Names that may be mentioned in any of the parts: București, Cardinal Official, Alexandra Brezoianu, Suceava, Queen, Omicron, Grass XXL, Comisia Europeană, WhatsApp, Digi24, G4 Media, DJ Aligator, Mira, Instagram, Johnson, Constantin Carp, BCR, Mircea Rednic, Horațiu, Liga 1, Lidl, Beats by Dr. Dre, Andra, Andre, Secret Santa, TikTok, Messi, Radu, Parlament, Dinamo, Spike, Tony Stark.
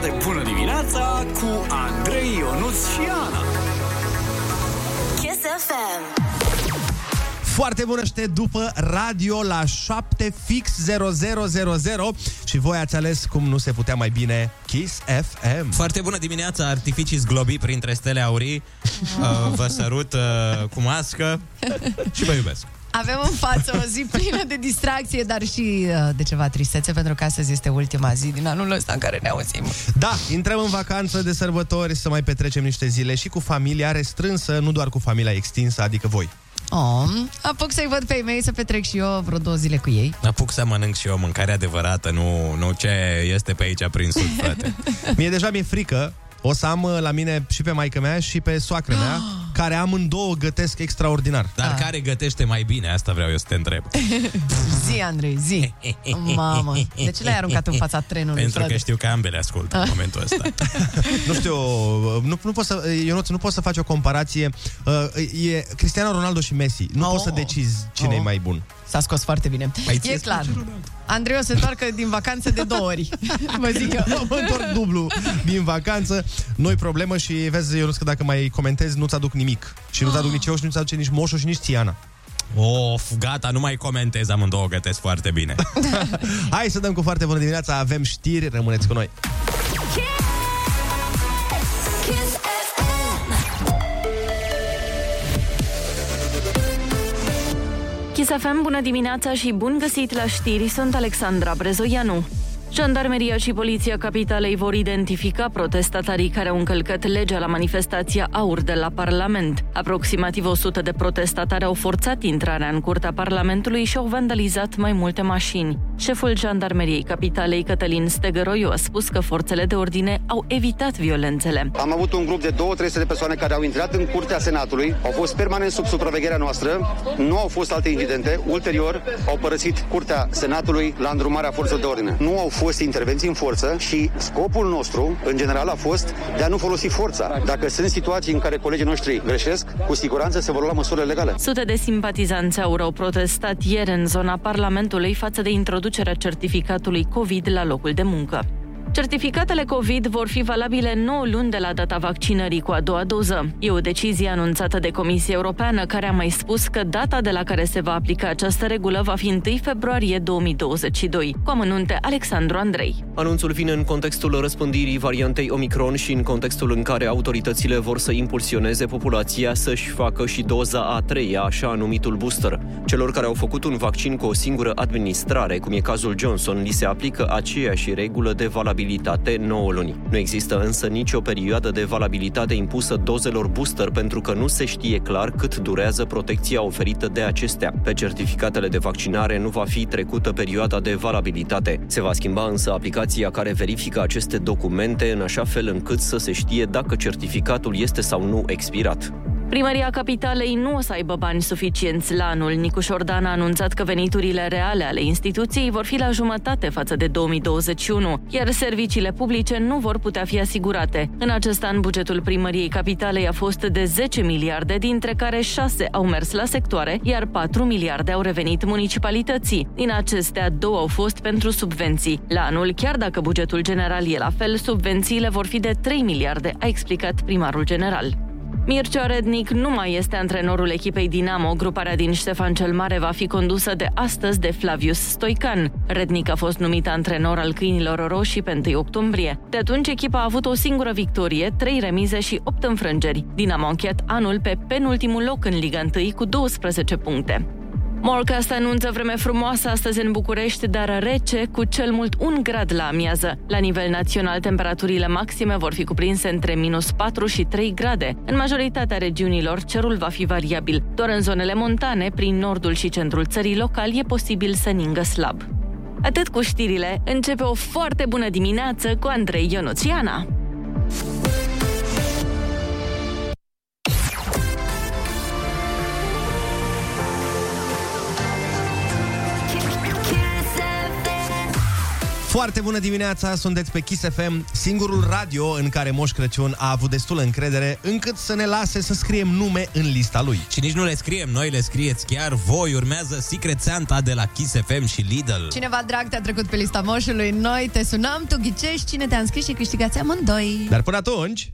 foarte bună dimineața cu Andrei, Ionuț și Ana. Kiss FM. Foarte bună știre după radio la 7 fix 0000 și voi ați ales cum nu se putea mai bine Kiss FM. Foarte bună dimineața, artificii zglobii printre stele aurii. Vă sărut cu mască și vă iubesc. Avem în față o zi plină de distracție, dar și de ceva tristețe, pentru că astăzi este ultima zi din anul ăsta în care ne auzim. Da, intrăm în vacanță de sărbători, să mai petrecem niște zile și cu familia restrânsă, nu doar cu familia extinsă, adică voi. Apuc să-i văd pe ei mei, să petrec și eu vreo 2 zile cu ei. Apuc să mănânc și eu mâncare adevărată, nu ce este pe aici prin sud, frate. Deja mi-e frică. O să am la mine și pe maică mea și pe soacră mea, care amândouă gătesc extraordinar. Dar care gătește mai bine? Asta vreau eu să te întreb. Zi, Andrei, zi. Mamă, de ce l-ai aruncat în fața trenului? Pentru că știu că ambele ascultă în momentul ăsta. Nu știu, nu pot să, Ionuț, nu pot să faci o comparație. E Cristiano Ronaldo și Messi. Nu pot să decizi cine e mai bun. S-a scos foarte bine. E clar. Andrei o se întoarcă din vacanță de 2 ori. Vă zic eu. Mă întorc dublu din vacanță. Nu-i problemă și vezi, Ionuț, că dacă mai comentezi, nu-ți aduc nimic. Și nu-ți aduc nici eu și nu-ți aduce nici moșul și nici Tiana. Of, gata, nu mai comentez, amândouă gătesc foarte bine. Hai să dăm cu foarte bună dimineața, avem știri, rămâneți cu noi. Kiss FM, bună dimineața și bun găsit la știri, sunt Alexandra Brezoianu. Jandarmeria și Poliția Capitalei vor identifica protestatarii care au încălcat legea la manifestația AUR de la Parlament. Aproximativ 100 de protestatari au forțat intrarea în curtea Parlamentului și au vandalizat mai multe mașini. Șeful Jandarmeriei Capitalei, Cătălin Stegăroiu, a spus că forțele de ordine au evitat violențele. Am avut un grup de 2-300 de persoane care au intrat în curtea Senatului, au fost permanent sub supravegherea noastră, nu au fost alte incidente, ulterior au părăsit curtea Senatului la îndrumarea forțelor de ordine. Nu au fost intervenții în forță și scopul nostru, în general, a fost de a nu folosi forța. Dacă sunt situații în care colegii noștri greșesc, cu siguranță se vor lua măsurile legale. Sute de simpatizanți AUR au protestat ieri în zona Parlamentului față de introducerea certificatului COVID la locul de muncă. Certificatele COVID vor fi valabile 9 luni de la data vaccinării cu a 2-a doză. E o decizie anunțată de Comisia Europeană, care a mai spus că data de la care se va aplica această regulă va fi 1 februarie 2022. Cu amănunte, Alexandru Andrei. Anunțul vine în contextul răspândirii variantei Omicron și în contextul în care autoritățile vor să impulsioneze populația să-și facă și doza a 3-a, așa numitul booster. Celor care au făcut un vaccin cu o singură administrare, cum e cazul Johnson, li se aplică aceeași regulă de valabilitate 9 luni. Nu există însă nicio perioadă de valabilitate impusă dozelor booster, pentru că nu se știe clar cât durează protecția oferită de acestea. Pe certificatele de vaccinare nu va fi trecută perioada de valabilitate. Se va schimba însă aplicația care verifică aceste documente în așa fel încât să se știe dacă certificatul este sau nu expirat. Primăria Capitalei nu o să aibă bani suficienți la anul. Nicușor Dan a anunțat că veniturile reale ale instituției vor fi la jumătate față de 2021, iar serviciile publice nu vor putea fi asigurate. În acest an, bugetul Primăriei Capitalei a fost de 10 miliarde, dintre care 6 au mers la sectoare, iar 4 miliarde au revenit municipalității. Din acestea, 2 au fost pentru subvenții. La anul, chiar dacă bugetul general e la fel, subvențiile vor fi de 3 miliarde, a explicat primarul general. Mircea Rednic nu mai este antrenorul echipei Dinamo. Gruparea din Ștefan cel Mare va fi condusă de astăzi de Flavius Stoican. Rednic a fost numit antrenor al Câinilor Roșii pe 1 octombrie. De atunci, echipa a avut o singură victorie, 3 remize și 8 înfrângeri. Dinamo a încheiat anul pe penultimul loc în Liga 1 cu 12 puncte. Morcast anunță vreme frumoasă astăzi în București, dar rece, cu cel mult 1 grad la amiază. La nivel național, temperaturile maxime vor fi cuprinse între -4 și 3 grade. În majoritatea regiunilor, cerul va fi variabil. Doar în zonele montane, prin nordul și centrul țării local, e posibil să ningă slab. Atât cu știrile, începe o foarte bună dimineață cu Andrei, Ionuț și Ana. Foarte bună dimineața, sunteți pe Kiss FM, singurul radio în care Moș Crăciun a avut destulă încredere încât să ne lase să scriem nume în lista lui. Și nici nu le scriem, noi le scrieți chiar voi. Urmează Secret Santa de la Kiss FM și Lidl. Cineva drag te-a trecut pe lista moșului, noi te sunăm, tu ghicești cine te-a înscris și câștigați amândoi. Dar până atunci...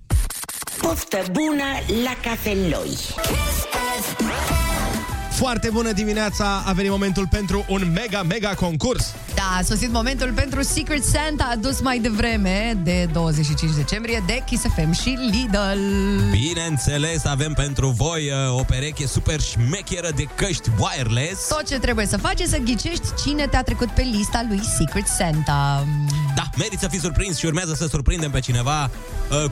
Poftă bună la cafeloi! Foarte bună dimineața! A venit momentul pentru un mega concurs! Da, a sosit momentul pentru Secret Santa, adus mai devreme de 25 decembrie de Kiss FM și Lidl. Bineînțeles, avem pentru voi o pereche super șmecheră de căști wireless. Tot ce trebuie să faci e să ghicești cine te-a trecut pe lista lui Secret Santa. Da, meriți să fii surprins și urmează să surprindem pe cineva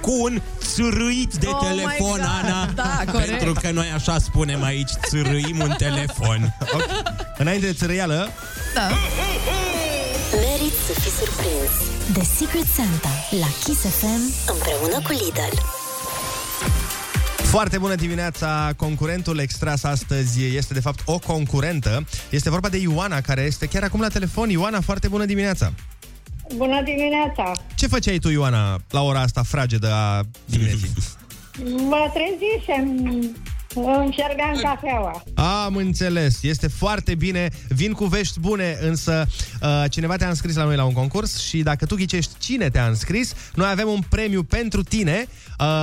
cu un țârâit de telefon, Ana. Da, pentru că noi așa spunem aici, țârâim un telefon. Okay. Înainte de țârâială... Da. Meriți să fii surprins de Secret Santa la Kiss FM împreună cu Lidl. Foarte bună dimineața! Concurentul extras astăzi este de fapt o concurentă. Este vorba de Ioana, care este chiar acum la telefon. Ioana, foarte bună dimineața! Bună dimineața! Ce făceai tu, Ioana, la ora asta fragedă a dimineții? Mă trezisem... încercam cafeaua. Am înțeles, este foarte bine. Vin cu vești bune, însă cineva te-a înscris la noi la un concurs. Și dacă tu ghicești cine te-a înscris, noi avem un premiu pentru tine,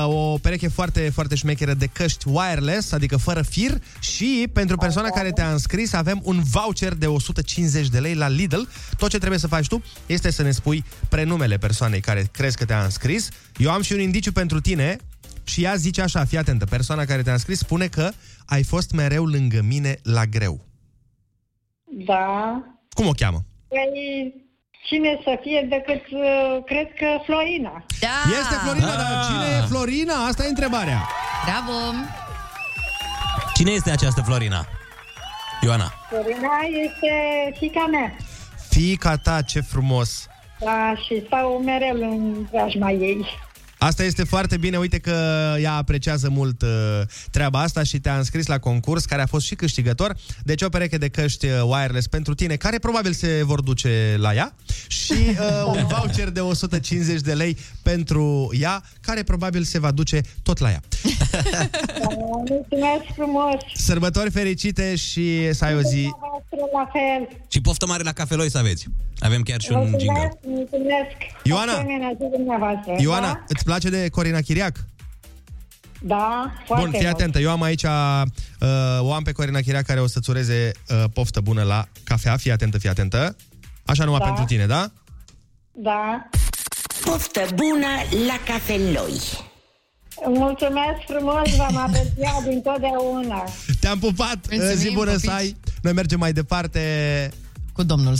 o pereche foarte șmecheră de căști wireless, adică fără fir. Și pentru persoana care te-a înscris avem un voucher de 150 de lei la Lidl. Tot ce trebuie să faci tu este să ne spui prenumele persoanei care crezi că te-a înscris. Eu am și un indiciu pentru tine. Și ea zice așa, fii atentă, persoana care te-a înscris spune că ai fost mereu lângă mine la greu. Da. Cum o cheamă? Păi, cine să fie decât, cred că Florina. Da. Este Florina, dar cine e Florina? Asta e întrebarea. Bravo! Cine este această Florina? Ioana. Florina este fiica mea. Fiica ta, ce frumos! Da, și stau mereu în vrajma ei. Asta este foarte bine, uite că ea apreciază mult treaba asta și te-a înscris la concurs, care a fost și câștigător. Deci o pereche de căști wireless pentru tine, care probabil se vor duce la ea. Și un voucher de 150 de lei pentru ea, care probabil se va duce tot la ea. Mulțumesc frumos! Sărbători fericite și să ai o zi... Și poftă mare la cafeloi să aveți. Avem chiar și un jingle. Mulțumesc! Ioana, îți place de Corina Chiriac? Da, foarte. Bun, fii atentă, eu am aici o am pe Corina Chiriac care o să-ți ureze poftă bună la cafea. Fii atentă. Așa numai pentru tine, da? Da. Poftă bună la cafeloi. Mulțumesc frumos, v-am apreciat dintotdeauna. Te-am pupat, zi bună să ai. Noi mergem mai departe cu domnul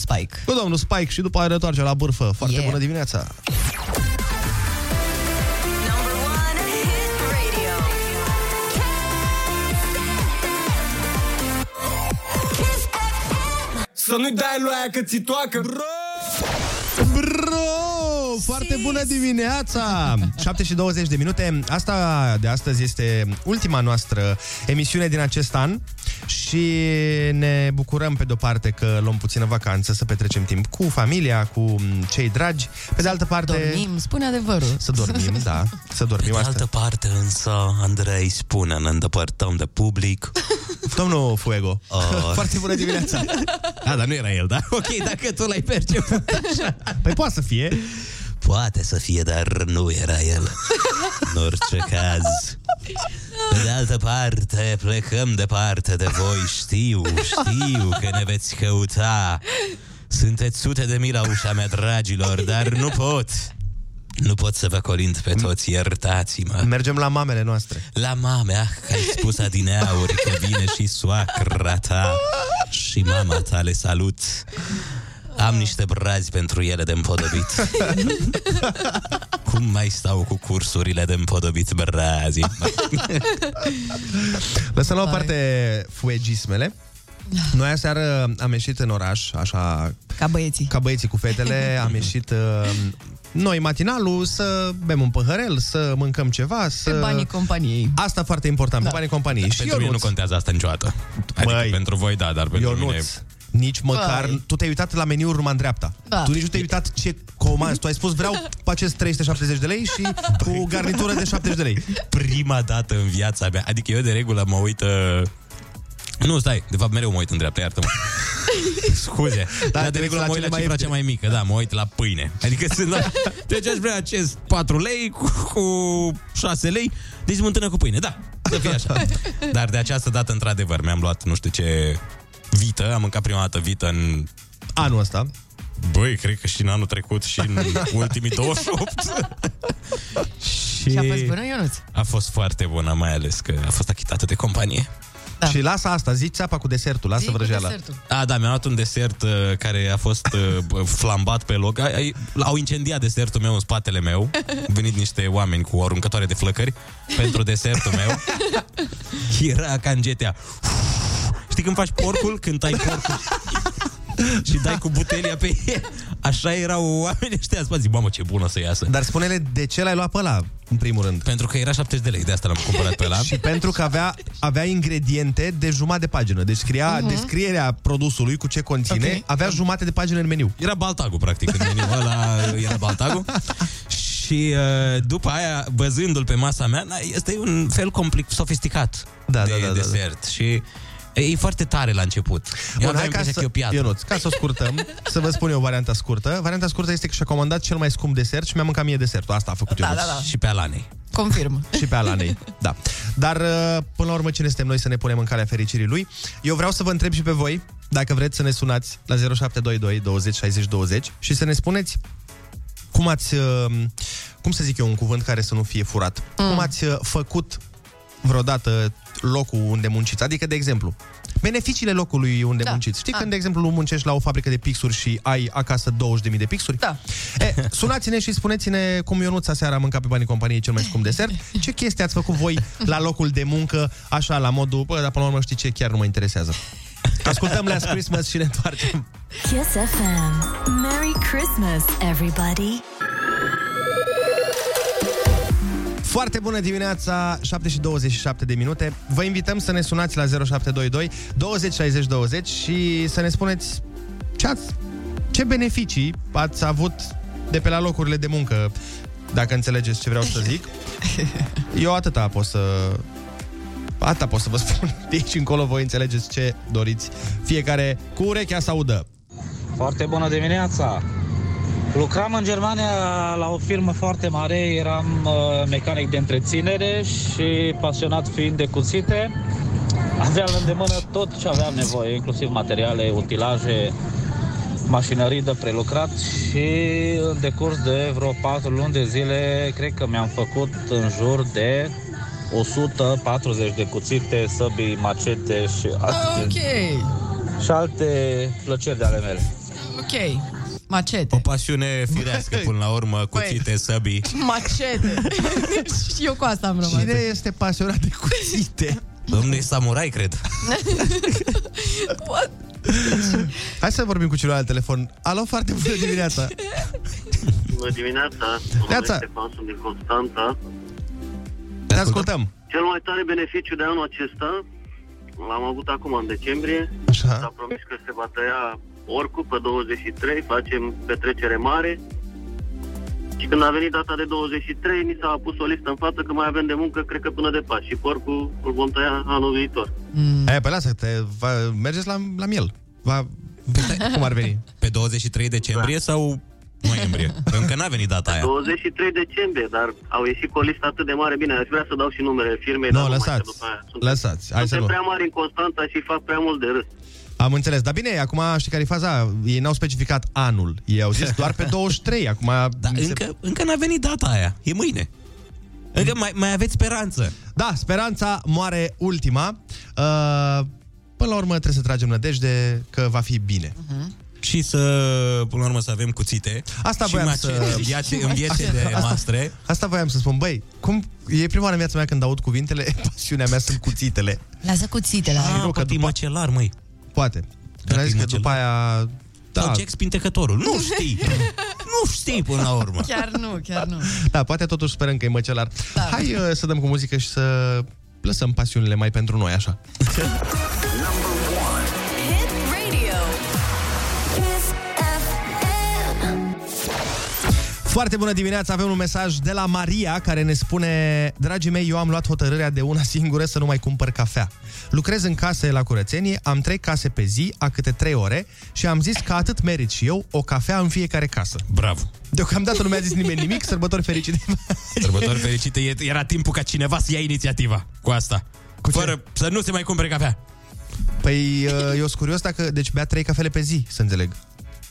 Spike. Și după aia reîntoarce la bârfă. Foarte bună dimineața. Să nu-i dai lui aia că ți toacă. Bro! Foarte bună dimineața! 7:20 de minute. Asta de astăzi este ultima noastră emisiune din acest an și ne bucurăm pe de-o parte că luăm puțină vacanță, să petrecem timp cu familia, cu cei dragi. Pe de altă parte... dormim, spune adevărul. Să dormim, da. Să dormim. Pe de altă parte însă, Andrei spune, ne îndepărtăm de public. Domnul Fuego, foarte bună dimineața! Da, dar nu era el, da? Ok, dacă tu l-ai perceput așa. Păi poate să fie. Poate să fie, dar nu era el. În orice caz. Pe de altă parte, plecăm departe de voi. Știu că ne veți căuta. Sunteți sute de mii la ușa mea, dragilor, dar nu pot să vă colint pe toți, iertați-mă. Mergem la mamele noastre. La mame, că ai spus adineauri că vine și soacra ta și mama ta, le salut. Am niște brazi pentru ele de împodobit. Cum mai stau cu cursurile de împodobit brazi? Lăsăm la o parte fuegismele. Noi aseară am ieșit în oraș, așa... Ca băieții cu fetele. Am ieșit... noi matinalul să bem un păhărel, să mâncăm ceva, să... Pe banii companiei. Asta foarte important, da. Pe banii companiei. Da, și pentru mine nu contează asta niciodată. Adică pentru voi, da, dar pentru mine... Nici măcar... Băi. Tu te-ai uitat la meniul urma în dreapta. Da. Tu nici nu te-ai uitat ce comanzi. Tu ai spus vreau acest 370 de lei și cu garnitură de 70 de lei. Prima dată în viața mea. Adică eu de regulă mă uit... Nu, stai, de fapt mereu mă uit în dreapta, iartă-mă. Scuze, dar de regulă mă uit la cifra cea mai mică, da, mă uit la pâine. Adică sunt la... Deci aș vrea acest 4 lei cu 6 lei, deci mântână cu pâine, da, să fie așa. Dar de această dată, într-adevăr, mi-am luat nu știu ce vită, am mâncat prima dată vită în... Anul ăsta. Băi, cred că și în anul trecut și în ultimii 28. Și a fost bună, Ionuț? A fost foarte bună, mai ales că a fost achitată de companie. Da. Și lasă asta, zici țeapa cu desertul, lasă vrăjeala. Ah, da, mi-am luat un desert care a fost flambat pe loc. Au incendiat desertul meu în spatele meu. Au venit niște oameni cu o aruncătoare de flăcări pentru desertul meu. Era ca în GTA. Știi când faci porcul? Când tai porcul și dai cu butelia pe el. Așa erau oamenii ăștia. Zic, mamă, ce bună să iasă. Dar spune-le de ce l-ai luat pe ăla, în primul rând. Pentru că era 70 de lei, de asta l-am cumpărat pe ăla. Și pentru că avea ingrediente de jumătate de pagină. Deci scria descrierea produsului cu ce conține. Okay. Avea jumătate de pagină în meniu. Era baltagul, practic, în meniu ăla era baltagul. Și după aia, văzându-l pe masa mea, este un fel sofisticat de desert. Și... E foarte tare la început. Bun, hai ca să o scurtăm, să vă spun eu varianta scurtă. Varianta scurtă este că și-a comandat cel mai scump desert și mi-a mâncat mie desertul. Asta a făcut Ionuț. Da. Și pe Alanei. Confirm. Și pe Alanei, da. Dar până la urmă cine suntem noi să ne punem în calea fericirii lui? Eu vreau să vă întreb și pe voi, dacă vreți să ne sunați la 0722 20 60 20 și să ne spuneți cum ați... Cum să zic eu un cuvânt care să nu fie furat? Cum ați făcut vreodată locul unde munciți. Adică, de exemplu, beneficiile locului unde munciți. Știi când, de exemplu, muncești la o fabrică de pixuri și ai acasă 20.000 de pixuri? Da. Sunați-ne și spuneți-ne cum Ionuț aseară a mâncat pe banii companiei cel mai scump desert. Ce chestii ați făcut voi la locul de muncă, așa, la modul, dar până la urmă știi ce, chiar nu mă interesează. Ascultăm Last Christmas și ne întoarcem. Kiss FM. Merry Christmas, everybody! Foarte bună dimineața, 7:27 de minute. Vă invităm să ne sunați la 0722 20 60 20 și să ne spuneți ce beneficii ați avut de pe la locurile de muncă, dacă înțelegeți ce vreau să zic. Eu atâta pot să vă spun. De aici încolo voi înțelegeți ce doriți. Fiecare cu urechea să audă. Foarte bună dimineața! Lucram în Germania la o firmă foarte mare, eram mecanic de întreținere și pasionat fiind de cuțite, aveam la îndemână tot ce aveam nevoie, inclusiv materiale, utilaje, mașinării de prelucrat și în decurs de vreo 4 luni de zile, cred că mi-am făcut în jur de 140 de cuțite, săbii, macete și alte plăceri de ale mele. Ok. Macete. O pasiune firească, până la urmă, cuțite, săbii. Macete. Și eu cu asta am rămas. Cine este pasionat de cuțite? Domnul samurai, cred. Hai să vorbim cu cineva la telefon. Alo, foarte bună dimineața. Bună dimineața. Sunt din Constanța. Te ascultăm. Cel mai tare beneficiu de anul acesta l-am avut acum în decembrie. Așa. S-a promis că se va tăia oricum, pe 23, facem petrecere mare. Și când a venit data de 23, ni s-a pus o listă în față că mai avem de muncă, cred că până de Paști. Și porcul îl vom tăia anul viitor. Păi lasă, mergeți la miel. Cum ar veni? Pe 23 decembrie sau noiembrie? Încă n-a venit data aia. 23 decembrie, dar au ieșit cu o listă atât de mare. Bine, aș vrea să dau și numerele firmei. No, lăsați. Suntem prea mari în Constanța și fac prea mult de râs. Am înțeles, dar bine, acum știi care e faza? Ei n-au specificat anul, ei au zis doar pe 23, acum... Încă n-a venit data aia, e mâine. Încă mai aveți speranță. Da, speranța moare ultima. Până la urmă trebuie să tragem nădejde că va fi bine. Și să, până la urmă, să avem cuțite. Asta voiam în viețele noastre. Asta voiam să spun, e prima oară în viața mea când aud cuvintele, pasiunea mea sunt cuțitele. Lasă cuțitele. Pătii macelar, măi. Poate. Când zis că după aia... Da. Sau cex pintecătorul. Nu știi. Nu știi până la urmă. Chiar nu. Da, poate totuși sperăm că e măcelar. Da. Hai să dăm cu muzică și să lăsăm pasiunile mai pentru noi, așa. Foarte bună dimineața, avem un mesaj de la Maria care ne spune: dragii mei, eu am luat hotărârea de una singură să nu mai cumpăr cafea. Lucrez în case la curățenie, am 3 case pe zi, a câte 3 ore și am zis că atât merit și eu, o cafea în fiecare casă. Bravo! Deocamdată nu mi-a zis nimeni nimic, sărbători fericite! Sărbători fericite, era timpul ca cineva să ia inițiativa cu asta. Cu fără ce? Să nu se mai cumpere cafea. Păi eu sunt curios dacă... Deci bea 3 cafele pe zi, să înțeleg.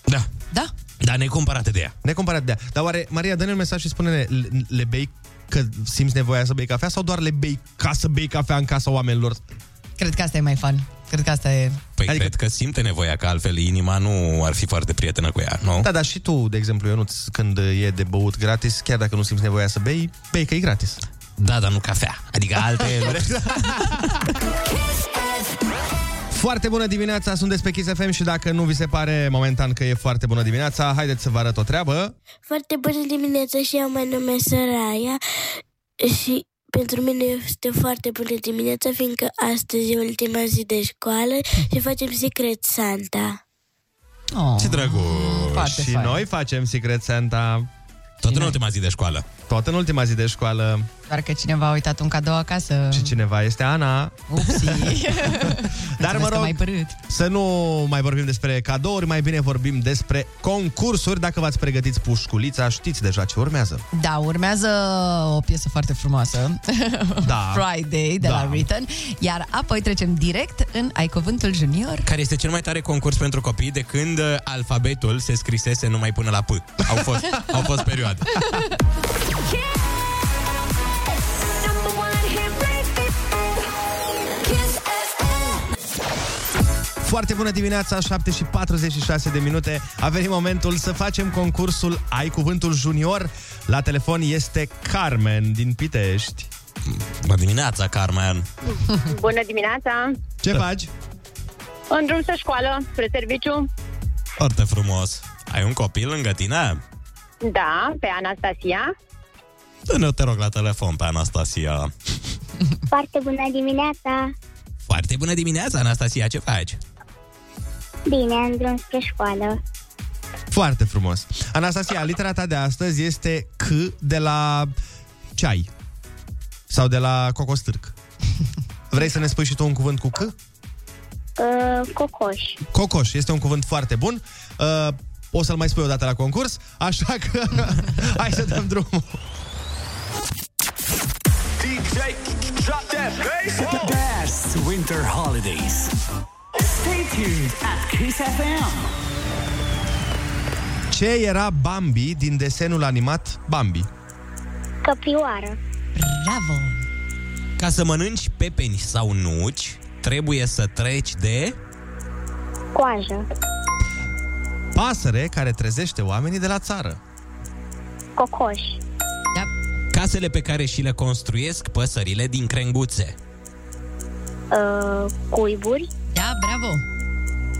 Da. Da? Da, necumpărate de ea. Necumpărate de ea. Dar oare, Maria, dă-ne un mesaj și spune-ne, le bei că simți nevoia să bei cafea sau doar le bei ca să bei cafea în casa oamenilor? Cred că asta e mai fun. Cred că asta e... Păi adică... cred că simte nevoia, că altfel inima nu ar fi foarte prietenă cu ea, nu? Da, dar și tu, de exemplu, Ionuț, când e de băut gratis, chiar dacă nu simți nevoia să bei, bei că e gratis. Da, dar nu cafea. Adică alte... Foarte bună dimineața, sunteți pe Kiss FM și dacă nu vi se pare momentan că e foarte bună dimineața, haideți să vă arăt o treabă. Foarte bună dimineața și eu mă numesc Soraya și pentru mine este foarte bună dimineața fiindcă astăzi e ultima zi de școală și facem Secret Santa. Oh, ce drăguț! Și fain. Noi facem Secret Santa... Tot în ultima zi de școală. Tot în ultima zi de școală. Doar că cineva a uitat un cadou acasă. Și cineva este Ana. Upsi. Dar mă rog, să nu mai vorbim despre cadouri, mai bine vorbim despre concursuri. Dacă v-ați pregătit pușculița, știți deja ce urmează. Da, urmează o piesă foarte frumoasă. Da. Friday de la Return. Iar apoi trecem direct în Ai Cuvântul Junior, care este cel mai tare concurs pentru copii de când alfabetul se scrisese numai până la P. Au fost perioade. Foarte bună dimineața, 7 și 46 de minute. A venit momentul să facem concursul Ai Cuvântul Junior. La telefon este Carmen din Pitești. Bună dimineața, Carmen. Bună dimineața. Ce faci? În drum spre școală, spre serviciu. Foarte frumos. Ai un copil lângă tine? Da, pe Anastasia. Dă-ne, te rog, la telefon pe Anastasia. Foarte bună dimineața. Foarte bună dimineața, Anastasia, ce faci? Bine, în drum spre școală. Foarte frumos. Anastasia, litera ta de astăzi este C de la ceai sau de la cocostârc. Vrei să ne spui și tu un cuvânt cu C? Cocoș. Cocoș, este un cuvânt foarte bun. O să-l mai spui o dată la concurs, așa că hai să dăm drumul. DJ, drop that bass. The best winter holidays. Stay tuned at Kiss FM. Ce era Bambi din desenul animat Bambi? Căprioară. Bravo! Ca să mănânci pepeni sau nuci, trebuie să treci de... coajă. Pasăre care trezește oamenii de la țară. Cocoș. Da. Casele pe care și le construiesc păsările din crenguțe. Cuiburi. Da, bravo.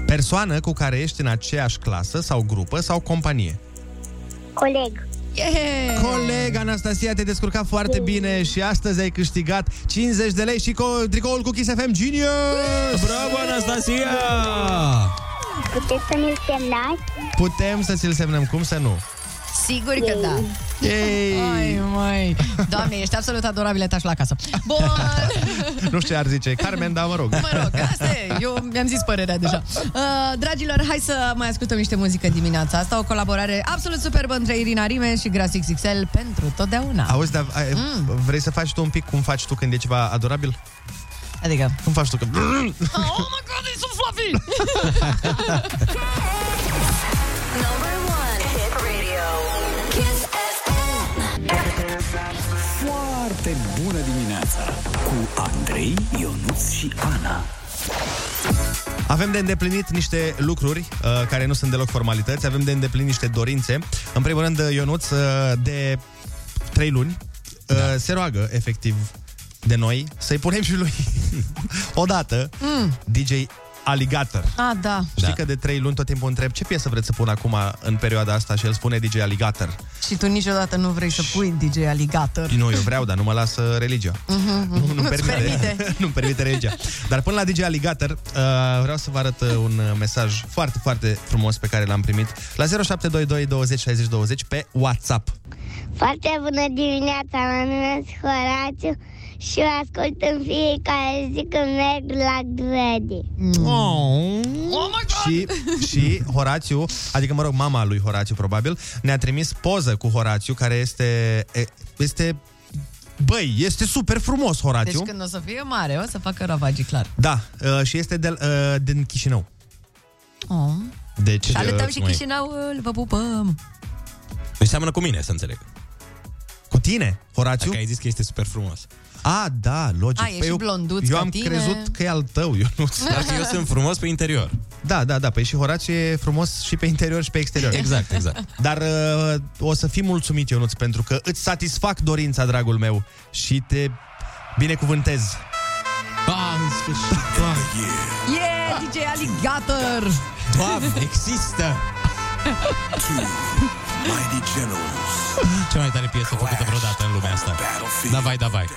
Persoană cu care ești în aceeași clasă sau grupă sau companie. Coleg. Yeah! Coleg, Anastasia, te-ai descurcat foarte bine și astăzi ai câștigat 50 de lei și tricoul cu Kiss FM Genius! Yeah! Bravo, Anastasia! Puteți să mi-l semnați? Putem să ți-l semnăm, cum să nu? Sigur că da. Ai, măi. Doamne, ești absolut adorabilă, tași la casă. Bun. Nu știu ce ar zice Carmen, dar mă rog. Mă rog, asta e. Eu mi-am zis părerea deja. Dragilor, hai să mai ascultăm niște muzică dimineața asta. O colaborare absolut superbă între Irina Rime și Grass XXL pentru totdeauna. Auzi, dar vrei să faci tu un pic cum faci tu când e ceva adorabil? Adică, cum faci tu că... Oh, mă, că e sunt Fluffy! Foarte bună dimineața cu Andrei, Ionuț și Ana. Avem de îndeplinit niște lucruri care nu sunt deloc formalități. Avem de îndeplinit niște dorințe. În primul rând, Ionuț, de 3 luni, se roagă, efectiv, de noi să-i punem și lui odată DJ Aligator. Ah, da. Știi că de 3 luni tot timpul întreb ce piesă vreți să pun acum în perioada asta și el spune DJ Aligator. Și tu niciodată nu vrei să pui DJ Aligator. Nu, eu vreau, dar nu mă lasă religia. Nu-mi permite. Nu-mi permite religia. Dar până la DJ Aligator, vreau să vă arăt un mesaj foarte, foarte frumos pe care l-am primit la 0722 20 60 20 pe WhatsApp. Foarte bună dimineața, mă numesc Horațiu și o ascult în fiecare zi când merg la grădini. Și Horațiu, adică mă rog, mama lui Horațiu probabil, ne-a trimis poză cu Horațiu, care este băi, este super frumos Horațiu. Deci când o să fie mare, o să facă ravagii, clar. Da, și este din Chișinău. Deci, salutăm și Chișinău, vă pupăm. Păi seamănă cu mine, să înțeleg. Cu tine, Horațiu? Dacă ai zis că este super frumos. Ah, da, logic. Păi și blonduț eu ca tine. Eu am crezut că e al tău, Ionuț. Dar eu sunt frumos pe interior. Da, păi și Horațiu e frumos și pe interior și pe exterior. Exact. Dar o să fii mulțumit, Ionuț, pentru că îți satisfac dorința, dragul meu. Și te binecuvântez. În sfârșit. Yeah, DJ Aligator! Doamne, există! Cea mai tare piesă făcută vreodată în lumea asta. Da, vai.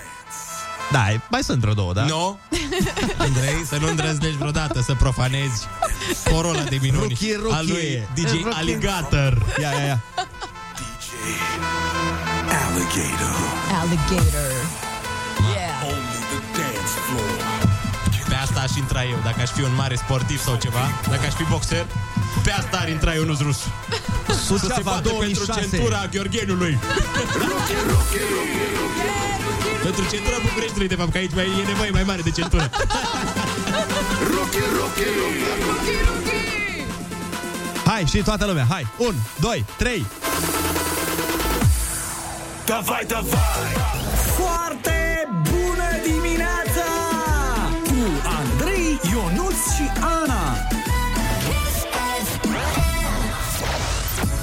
Da, mai sunt vreo două, da? Nu, Andrei, să nu îndrăznești vreodată să profanezi corola de minuni Ruchii. A lui DJ Aligator. Ia DJ Aligator. Pe asta aș intra eu, dacă aș fi un mare sportiv sau ceva. Dacă aș fi boxer, pe asta ar intra Ionuț Rusu. Suceava 2006. Pentru centura Gheorghenului. Pentru centura Bucureștiului, de fapt, că aici e nevoie mai mare de centură. Hai, și toată lumea, hai. 1, 2, 3. Davai! Foarte bună dimineața! Cu Andrei, Ionuț și Ana.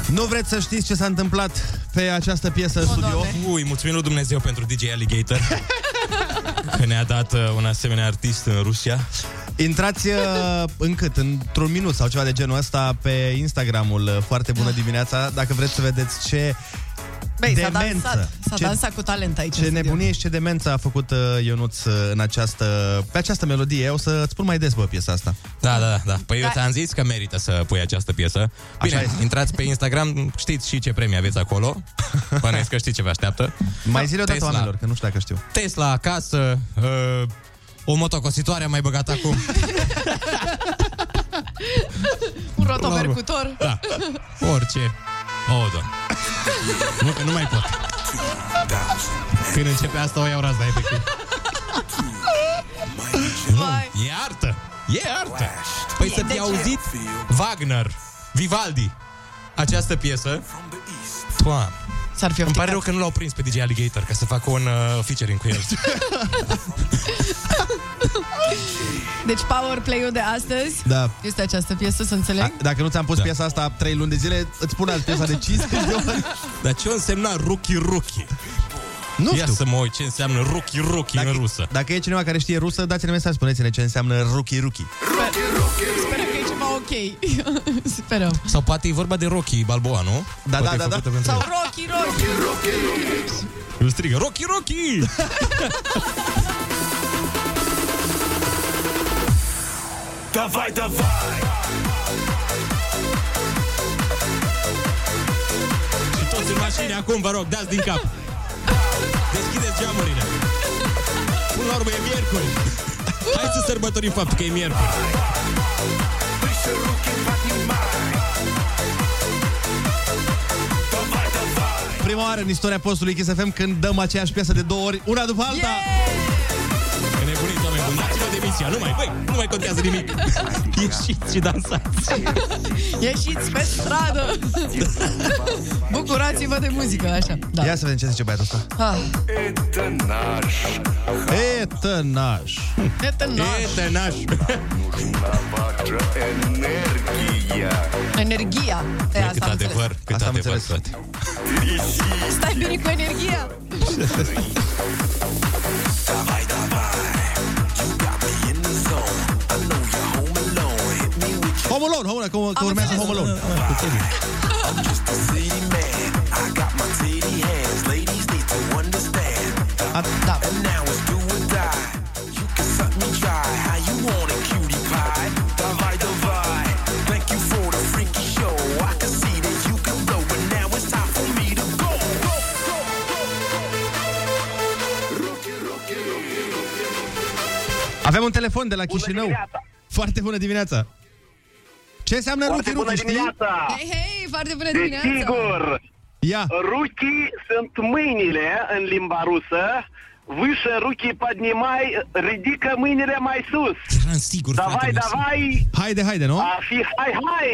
Nu vreți să știți ce s-a întâmplat pe această piesă în studio? Ui, mulțumim lui Dumnezeu pentru DJ Aligator că ne-a dat un asemenea artist în Rusia. Intrați într-un minut sau ceva de genul ăsta pe Instagramul Foarte Bună Dimineața dacă vreți să vedeți ce demență. S-a dansat cu talent aici. Ce nebunie și ce demență a făcut Ionuț pe această melodie. O să îți spun mai des, bă, piesa asta. Da. Păi eu ți-am zis că merită să pui această piesă. Bine, intrați pe Instagram, știți și ce premii aveți acolo. Bănuiesc că știți ce vă așteaptă. Mai zile odată oamenilor, că nu știu dacă știu. Tesla, acasă, o motocositoare am mai băgat acum. Un rotopercutor. Da, orice. Nu, că nu mai pot. Când începe asta o iau razna, efectiv. Nu, e artă. Păi să fi auzit Wagner, Vivaldi, această piesă. Toamne. Îmi pare rău că nu l-au prins pe DJ Aligator ca să facă un featuring cu el. Deci powerplay-ul de astăzi este această piesă, să înțeleg? Dacă nu ți-am pus piesa asta 3 luni de zile, îți pun altă piesa de 50 de ori. Dar ce însemna Ruchii? Nu știu. Ia să mă uit ce înseamnă Ruchii în rusă. Dacă e cineva care știe rusă, dați-ne mesaj, spuneți-ne ce înseamnă Ruchii. Sperăm că e ceva ok. Sperăm. Sau poate e vorba de Rocky Balboa, nu? Da. Sau Rocky. Îl strigă Rocky. Davai. Și toți în mașini acum, vă rog, dați din cap. Deschideți geamurile. Până la urmă e miercuri. Hai să sărbătorim faptul că e miercuri. Prima oară în istoria postului Kiss FM când dăm aceeași piesă de 2 ori, una după alta. E nebunit, oameni buni, dați-vă demisia, nu mai contează nimic. Ieșiți și dansați. Ieșiți pe stradă. Bucurați-vă de muzică, așa. Da. Ia să vedem ce zice băiatul ăsta. Etănaș. Energia. Cât adevăr, cât adevăr. Stai bine cu energia. Davai. You got me in the zone. I know you're home alone. Home Alone, că urmează Home Alone. Da. Avem un telefon de la Chișinău. Foarte bună dimineața. Ce înseamnă Ruchii, Ruchii, știi? Hei, foarte bună dimineața. Sigur. Ia. Ruchii sunt mâinile în limba rusă. Vâșă ruchii podnimai, ridică mâinile mai sus. Sigur, davai, davai. Haide, haide, nu? A fi hai, hai.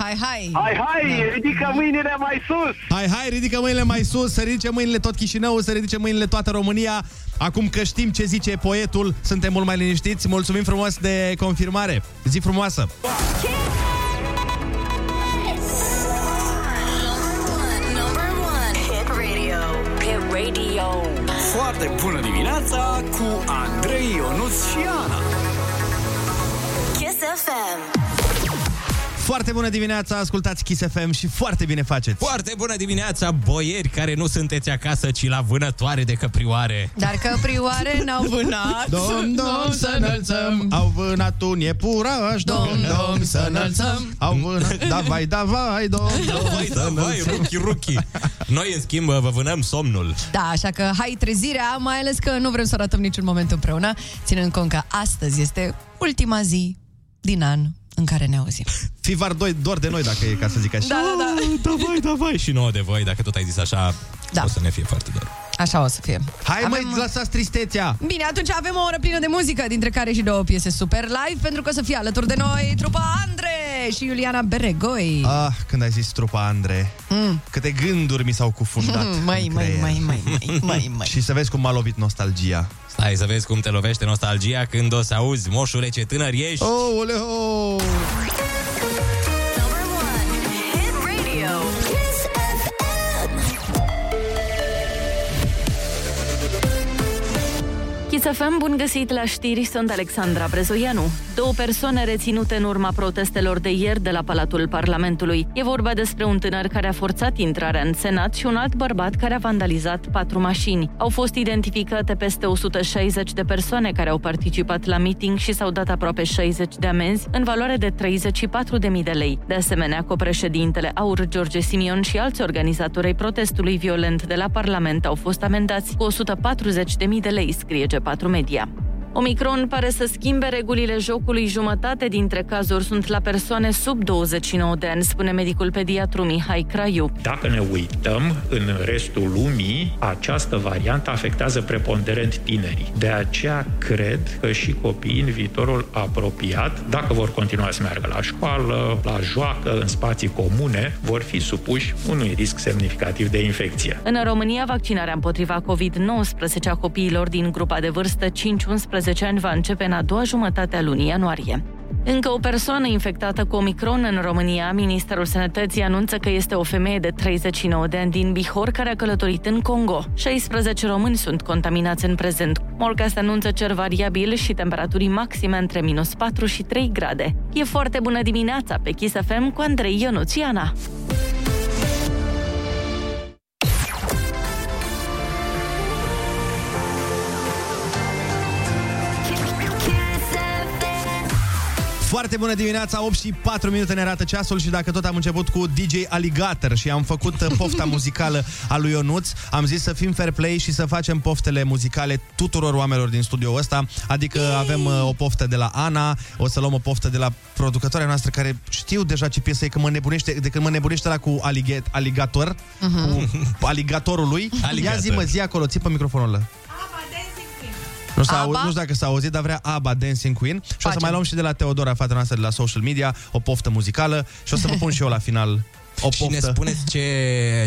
Hai, hai. Hai, hai, ridică mâinile mai sus. Hai, hai, ridică mâinile mai sus. Să ridice mâinile tot Chișinău, să ridice mâinile toată România. Acum că știm ce zice poetul, suntem mult mai liniștiți. Mulțumim frumos de confirmare. Zi frumoasă. Foarte bună dimineața cu Andrei, Ionuț și Ana. Kiss FM. Foarte bună dimineața, ascultați Kiss FM și foarte bine faceți. Foarte bună dimineața, boieri care nu sunteți acasă, ci la vânătoare de căprioare. Dar căprioare n-au vânat. Dom, dom, să înălțăm. Au vânat un iepuraș. Dom, dom, să înălțăm. Au vânat, davai, davai, dom, davai, davai, ruchi, ruchi. Noi, în schimb, vă vânăm somnul. Da, așa că hai trezirea, mai ales că nu vrem să ratăm niciun moment împreună, ținând cont că astăzi este ultima zi din an în care ne auzim. Fii doar de noi, dacă e, ca să zic așa. Da, da, da. Davai, davai. Și nouă de voi, dacă tot ai zis așa, da. O să ne fie foarte dor. Așa o să fie. Hai, avem... măi, lăsați tristețea. Bine, atunci avem o oră plină de muzică, dintre care și două piese super live, pentru că o să fie alături de noi trupa Andre și Iuliana Beregoi. Ah, când ai zis trupa Andre, câte gânduri mi s-au cufundat. Mai. Și să vezi cum m-a lovit nostalgia. Hai să vezi cum te lovește nostalgia când o să auzi, moșule, ce tânăr ești. Oh, ole, oh. Chisafem, bun găsit la știri, sunt Alexandra Brezoianu. Două persoane reținute în urma protestelor de ieri de la Palatul Parlamentului. E vorba despre un tânăr care a forțat intrarea în Senat și un alt bărbat care a vandalizat 4 mașini. Au fost identificate peste 160 de persoane care au participat la meeting și s-au dat aproape 60 de amenzi în valoare de 34.000 de lei. De asemenea, copreședintele AUR George Simion și alți organizatori ai protestului violent de la Parlament au fost amendați cu 140.000 de lei, scrie G4 Media. Omicron pare să schimbe regulile jocului. Jumătate dintre cazuri sunt la persoane sub 29 de ani, spune medicul pediatru Mihai Craiu. Dacă ne uităm în restul lumii, această variantă afectează preponderent tinerii. De aceea cred că și copiii în viitorul apropiat, dacă vor continua să meargă la școală, la joacă, în spații comune, vor fi supuși unui risc semnificativ de infecție. În România, vaccinarea împotriva COVID-19 a copiilor din grupa de vârstă 5-11 ani va începe în a doua jumătate a lunii ianuarie. Încă o persoană infectată cu Omicron în România. Ministerul Sănătății anunță că este o femeie de 39 de ani din Bihor care a călătorit în Congo. 16 români sunt contaminați în prezent. Morca se anunță cer variabil și temperaturi maxime între minus 4 și 3 grade. E foarte bună dimineața pe Kiss FM cu Andrei, Ionuț și Ana. Foarte bună dimineața, 8:04 ne arată ceasul și dacă tot am început cu DJ Aligator și am făcut pofta muzicală a lui Ionuț, am zis să fim fair play și să facem poftele muzicale tuturor oamenilor din studioul ăsta, adică avem o poftă de la Ana, o să luăm o poftă de la producătoarea noastră care știu deja ce piesă e, că mă nebunește, de când mă nebunește ăla cu Aligator, cu aligatorul lui. Aligator. Ia zi acolo, ții pe microfonul ăla. Nu știu dacă s-a auzit, dar vrea ABBA Dancing Queen. Și o să mai luăm și de la Teodora, fata noastră de la social media, o poftă muzicală. Și o să vă pun și eu la final o poftă. Și ne spuneți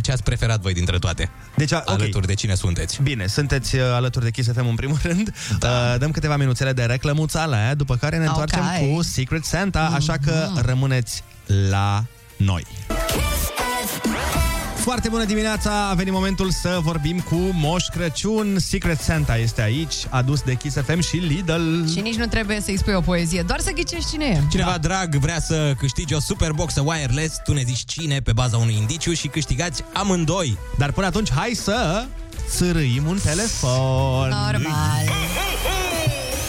ce ați preferat voi dintre toate, deci, alături de cine sunteți. Bine, sunteți alături de Kiss FM în primul rând, da. Dăm câteva minuțele de reclămuțale, după care ne întoarcem cu Secret Santa. Așa că rămâneți la noi. Foarte bună dimineața! A venit momentul să vorbim cu Moș Crăciun. Secret Santa este aici, adus de Kiss FM și Lidl. Și nici nu trebuie să-i spui o poezie, doar să ghicești cine e. Cineva drag vrea să câștigi o superboxă wireless, tu ne zici cine pe baza unui indiciu și câștigați amândoi. Dar până atunci, hai să țârâim un telefon. Normal.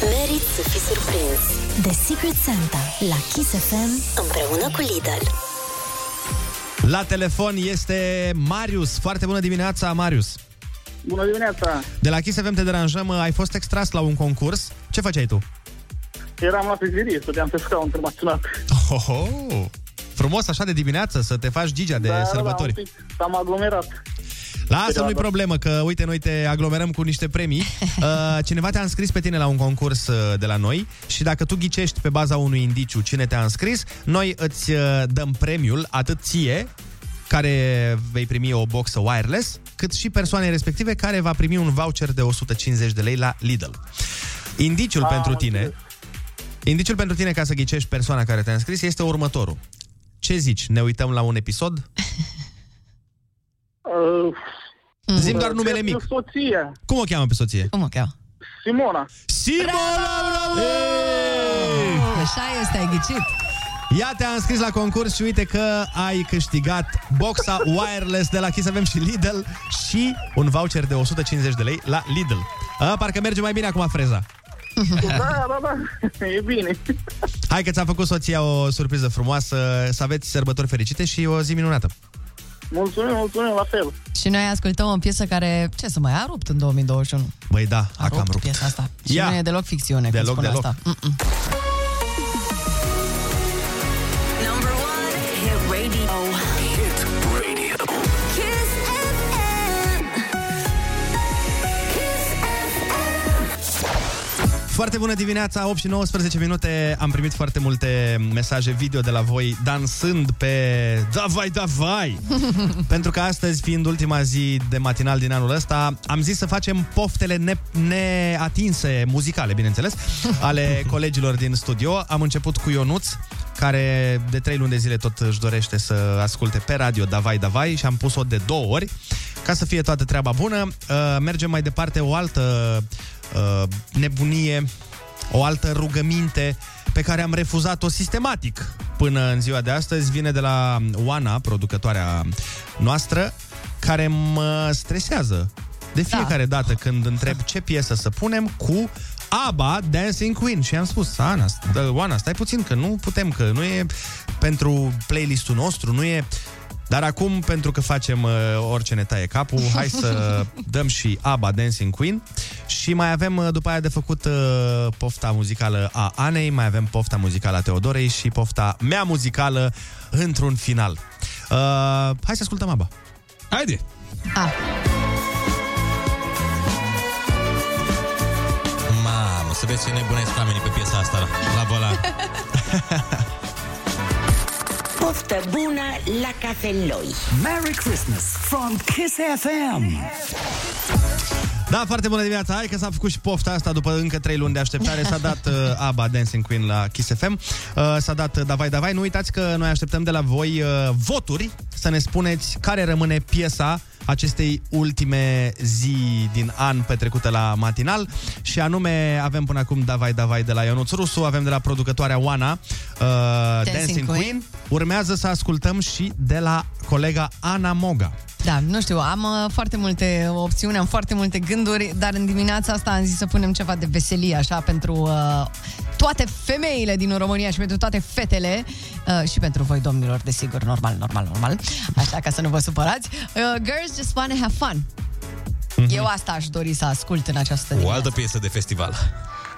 Meriți să fii surprins de Secret Santa la Kiss FM împreună cu Lidl. La telefon este Marius. Foarte bună dimineața, Marius. Bună dimineața. De la Kiss FM te deranjăm, ai fost extras la un concurs. Ce făceai tu? Eram la frizerie, stăteam pe scaun internațional. Oh, frumos așa de dimineață să te faci gigea de sărbători. Da, am aglomerat. Lasă, nu-i problemă, că uite, noi te aglomerăm cu niște premii. Cineva te-a înscris pe tine la un concurs de la noi și dacă tu ghicești pe baza unui indiciu cine te-a înscris, noi îți dăm premiul atât ție, care vei primi o boxă wireless, cât și persoanei respective, care va primi un voucher de 150 de lei la Lidl. Indiciul pentru tine, indiciul pentru tine ca să ghicești persoana care te-a înscris este următorul. Ce zici? Ne uităm la un episod? Zim doar numele mic. Soție. Cum o cheamă pe soție? Cum o cheamă? Simona. Simona! Așa este, ai ghicit. Ia, te-am înscris la concurs și uite că ai câștigat boxa wireless de la Kiss FM și Lidl și un voucher de 150 de lei la Lidl. Parcă merge mai bine acum freza. Da, e bine. Hai că ți-a făcut soția o surpriză frumoasă. Să aveți sărbători fericite și o zi minunată. Mulțumim, mulțumim, la fel. Și noi ascultăm o piesă care, ce să mai, a rupt în 2021. Băi da, a cam rupt piesa asta. Și nu e deloc ficțiune, deloc, cum spune asta. Foarte bună dimineața, 8 și 19 minute. Am primit foarte multe mesaje video de la voi dansând pe Davai, Davai! Pentru că astăzi, fiind ultima zi de matinal din anul ăsta, am zis să facem poftele neatinse muzicale, bineînțeles, ale colegilor din studio. Am început cu Ionuț, care de 3 luni de zile tot își dorește să asculte pe radio Davai, Davai și am pus-o de 2 ori. Ca să fie toată treaba bună, mergem mai departe, o altă nebunie, o altă rugăminte pe care am refuzat-o sistematic până în ziua de astăzi. Vine de la Oana, producătoarea noastră, care mă stresează de fiecare dată când întreb ce piesă să punem cu ABBA Dancing Queen. Și am spus, Ana, Oana, stai puțin că nu putem, că nu e pentru playlistul nostru, nu e. Dar acum, pentru că facem orice ne taie capul, hai să dăm și ABBA Dancing Queen și mai avem după aia de făcut pofta muzicală a Anei, mai avem pofta muzicală a Teodorei și pofta mea muzicală într-un final. Hai să ascultăm ABBA. Haide! Mamă, să vezi ce nebunesc oamenii pe piesa asta la Bălan. Poftă bună la cafeloi. Merry Christmas from Kiss FM. Da, foarte bună dimineața. Hai că s-a făcut și pofta asta după încă 3 luni de așteptare. S-a dat ABBA Dancing Queen la Kiss FM. S-a dat Davai, Davai. Nu uitați că noi așteptăm de la voi voturi, să ne spuneți care rămâne piesa acestei ultime zi din an petrecută la matinal. Și anume, avem până acum Davai, Davai de la Ionuț Rusu, avem de la producătoarea Oana Dancing Queen. Urmează să ascultăm și de la colega Ana Moga. Da, nu știu, am foarte multe opțiuni, am foarte multe gânduri, dar în dimineața asta am zis să punem ceva de veselie, așa, pentru toate femeile din România și pentru toate fetele și pentru voi, domnilor, desigur, normal, așa, ca să nu vă supărați. Girls just wanna have fun. Eu asta aș dori să ascult în această dimineață. O altă piesă de festival.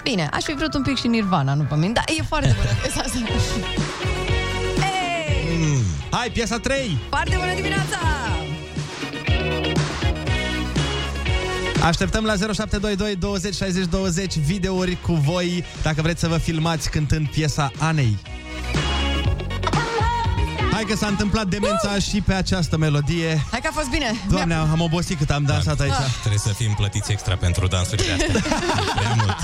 Bine, aș fi vrut un pic și Nirvana, nu pămint, dar e foarte bună piesa asta. Hey! Hai, piesa 3! Foarte bună dimineața! Așteptăm la 0722 20 60 20 videouri cu voi dacă vreți să vă filmați cântând piesa Anei. Hai că s-a întâmplat demența și pe această melodie. Hai că a fost bine. Doamne, am obosit cât am dansat aici. Trebuie să fim plătiți extra pentru dansurile astea. Prea mult.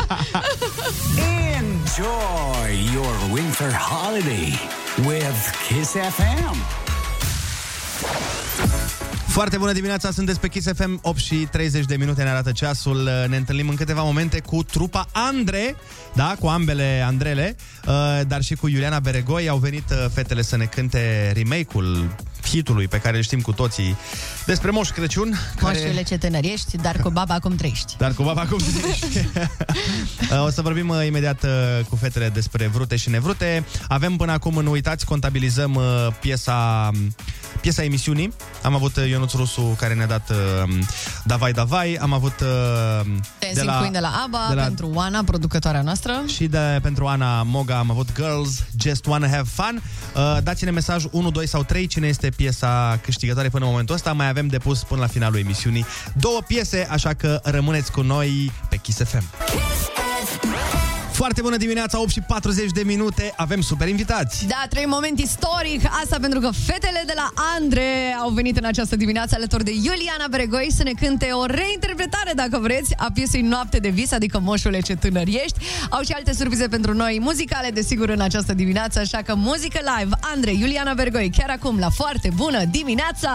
Enjoy your winter holiday with Kiss FM. Foarte bună dimineața, sunteți pe Kiss FM, 8:30 ne arată ceasul. Ne întâlnim în câteva momente cu trupa Andre, da, cu ambele Andrele, dar și cu Iuliana Beregoi. Au venit fetele să ne cânte remake-ul hitului pe care îl știm cu toții, despre Moș Crăciun. Moșule, ce tânăr ești, dar cu baba acum trăiești. Dar cu baba acum trăiești. O să vorbim imediat cu fetele despre vrute și nevrute. Avem până acum, nu uitați, contabilizăm piesa emisiunii. Am avut Ionuț Rusu, care ne-a dat Davai, Davai. Am avut Dancing Queen de la ABBA, pentru Ana, producătoarea noastră. Și pentru Ana Moga am avut Girls Just Wanna Have Fun. Dați-ne mesaj 1, 2 sau 3, cine este piesa câștigătoare până în momentul ăsta. Mai avem depus până la finalul emisiunii două piese, așa că rămâneți cu noi pe Kiss FM. Foarte bună dimineața, 8:40. Avem super invitați. Da, trei moment istoric. Asta pentru că fetele de la Andre au venit în această dimineață alături de Iuliana Beregoi să ne cânte o reinterpretare, dacă vreți, a piesei Noapte de Vis, adică Moșule, ce tânăr ești. Au și alte surprize pentru noi muzicale, desigur, în această dimineață. Așa că muzică live, Andre, Iuliana Beregoi, chiar acum la Foarte bună dimineața!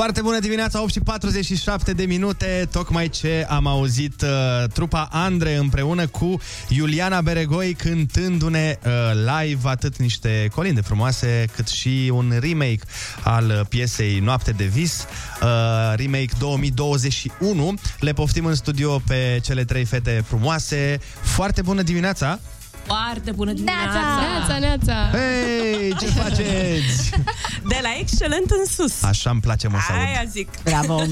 Foarte bună dimineața, 8:47 de minute. Tocmai ce am auzit trupa Andre împreună cu Iuliana Beregoi cântându-ne live atât niște colinde frumoase, cât și un remake al piesei Noapte de Vis, remake 2021. Le poftim în studio pe cele trei fete frumoase. Foarte bună dimineața! Foarte bună dimineața! Neața, neața! Hei, ce faceți? De la excelent în sus. Așa îmi place, mă să aud. Aia zic. Bravo!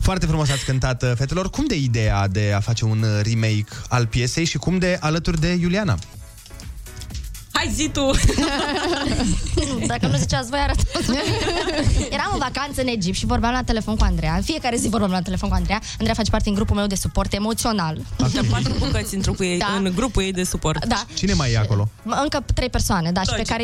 Foarte frumos ați cântat, fetelor. Cum de ideea de a face un remake al piesei și cum de alături de Iuliana? Hai, zi tu! Dacă nu ziceați voi, arătați. Eram în vacanță în Egipt și vorbeam la telefon cu Andreea. În fiecare zi vorbeam la telefon cu Andreea. Andreea face parte din grupul meu de suport emoțional. Avem 4 bucăți în grupul ei de suport. Da. Cine mai e acolo? Încă 3 persoane, da, și pe care,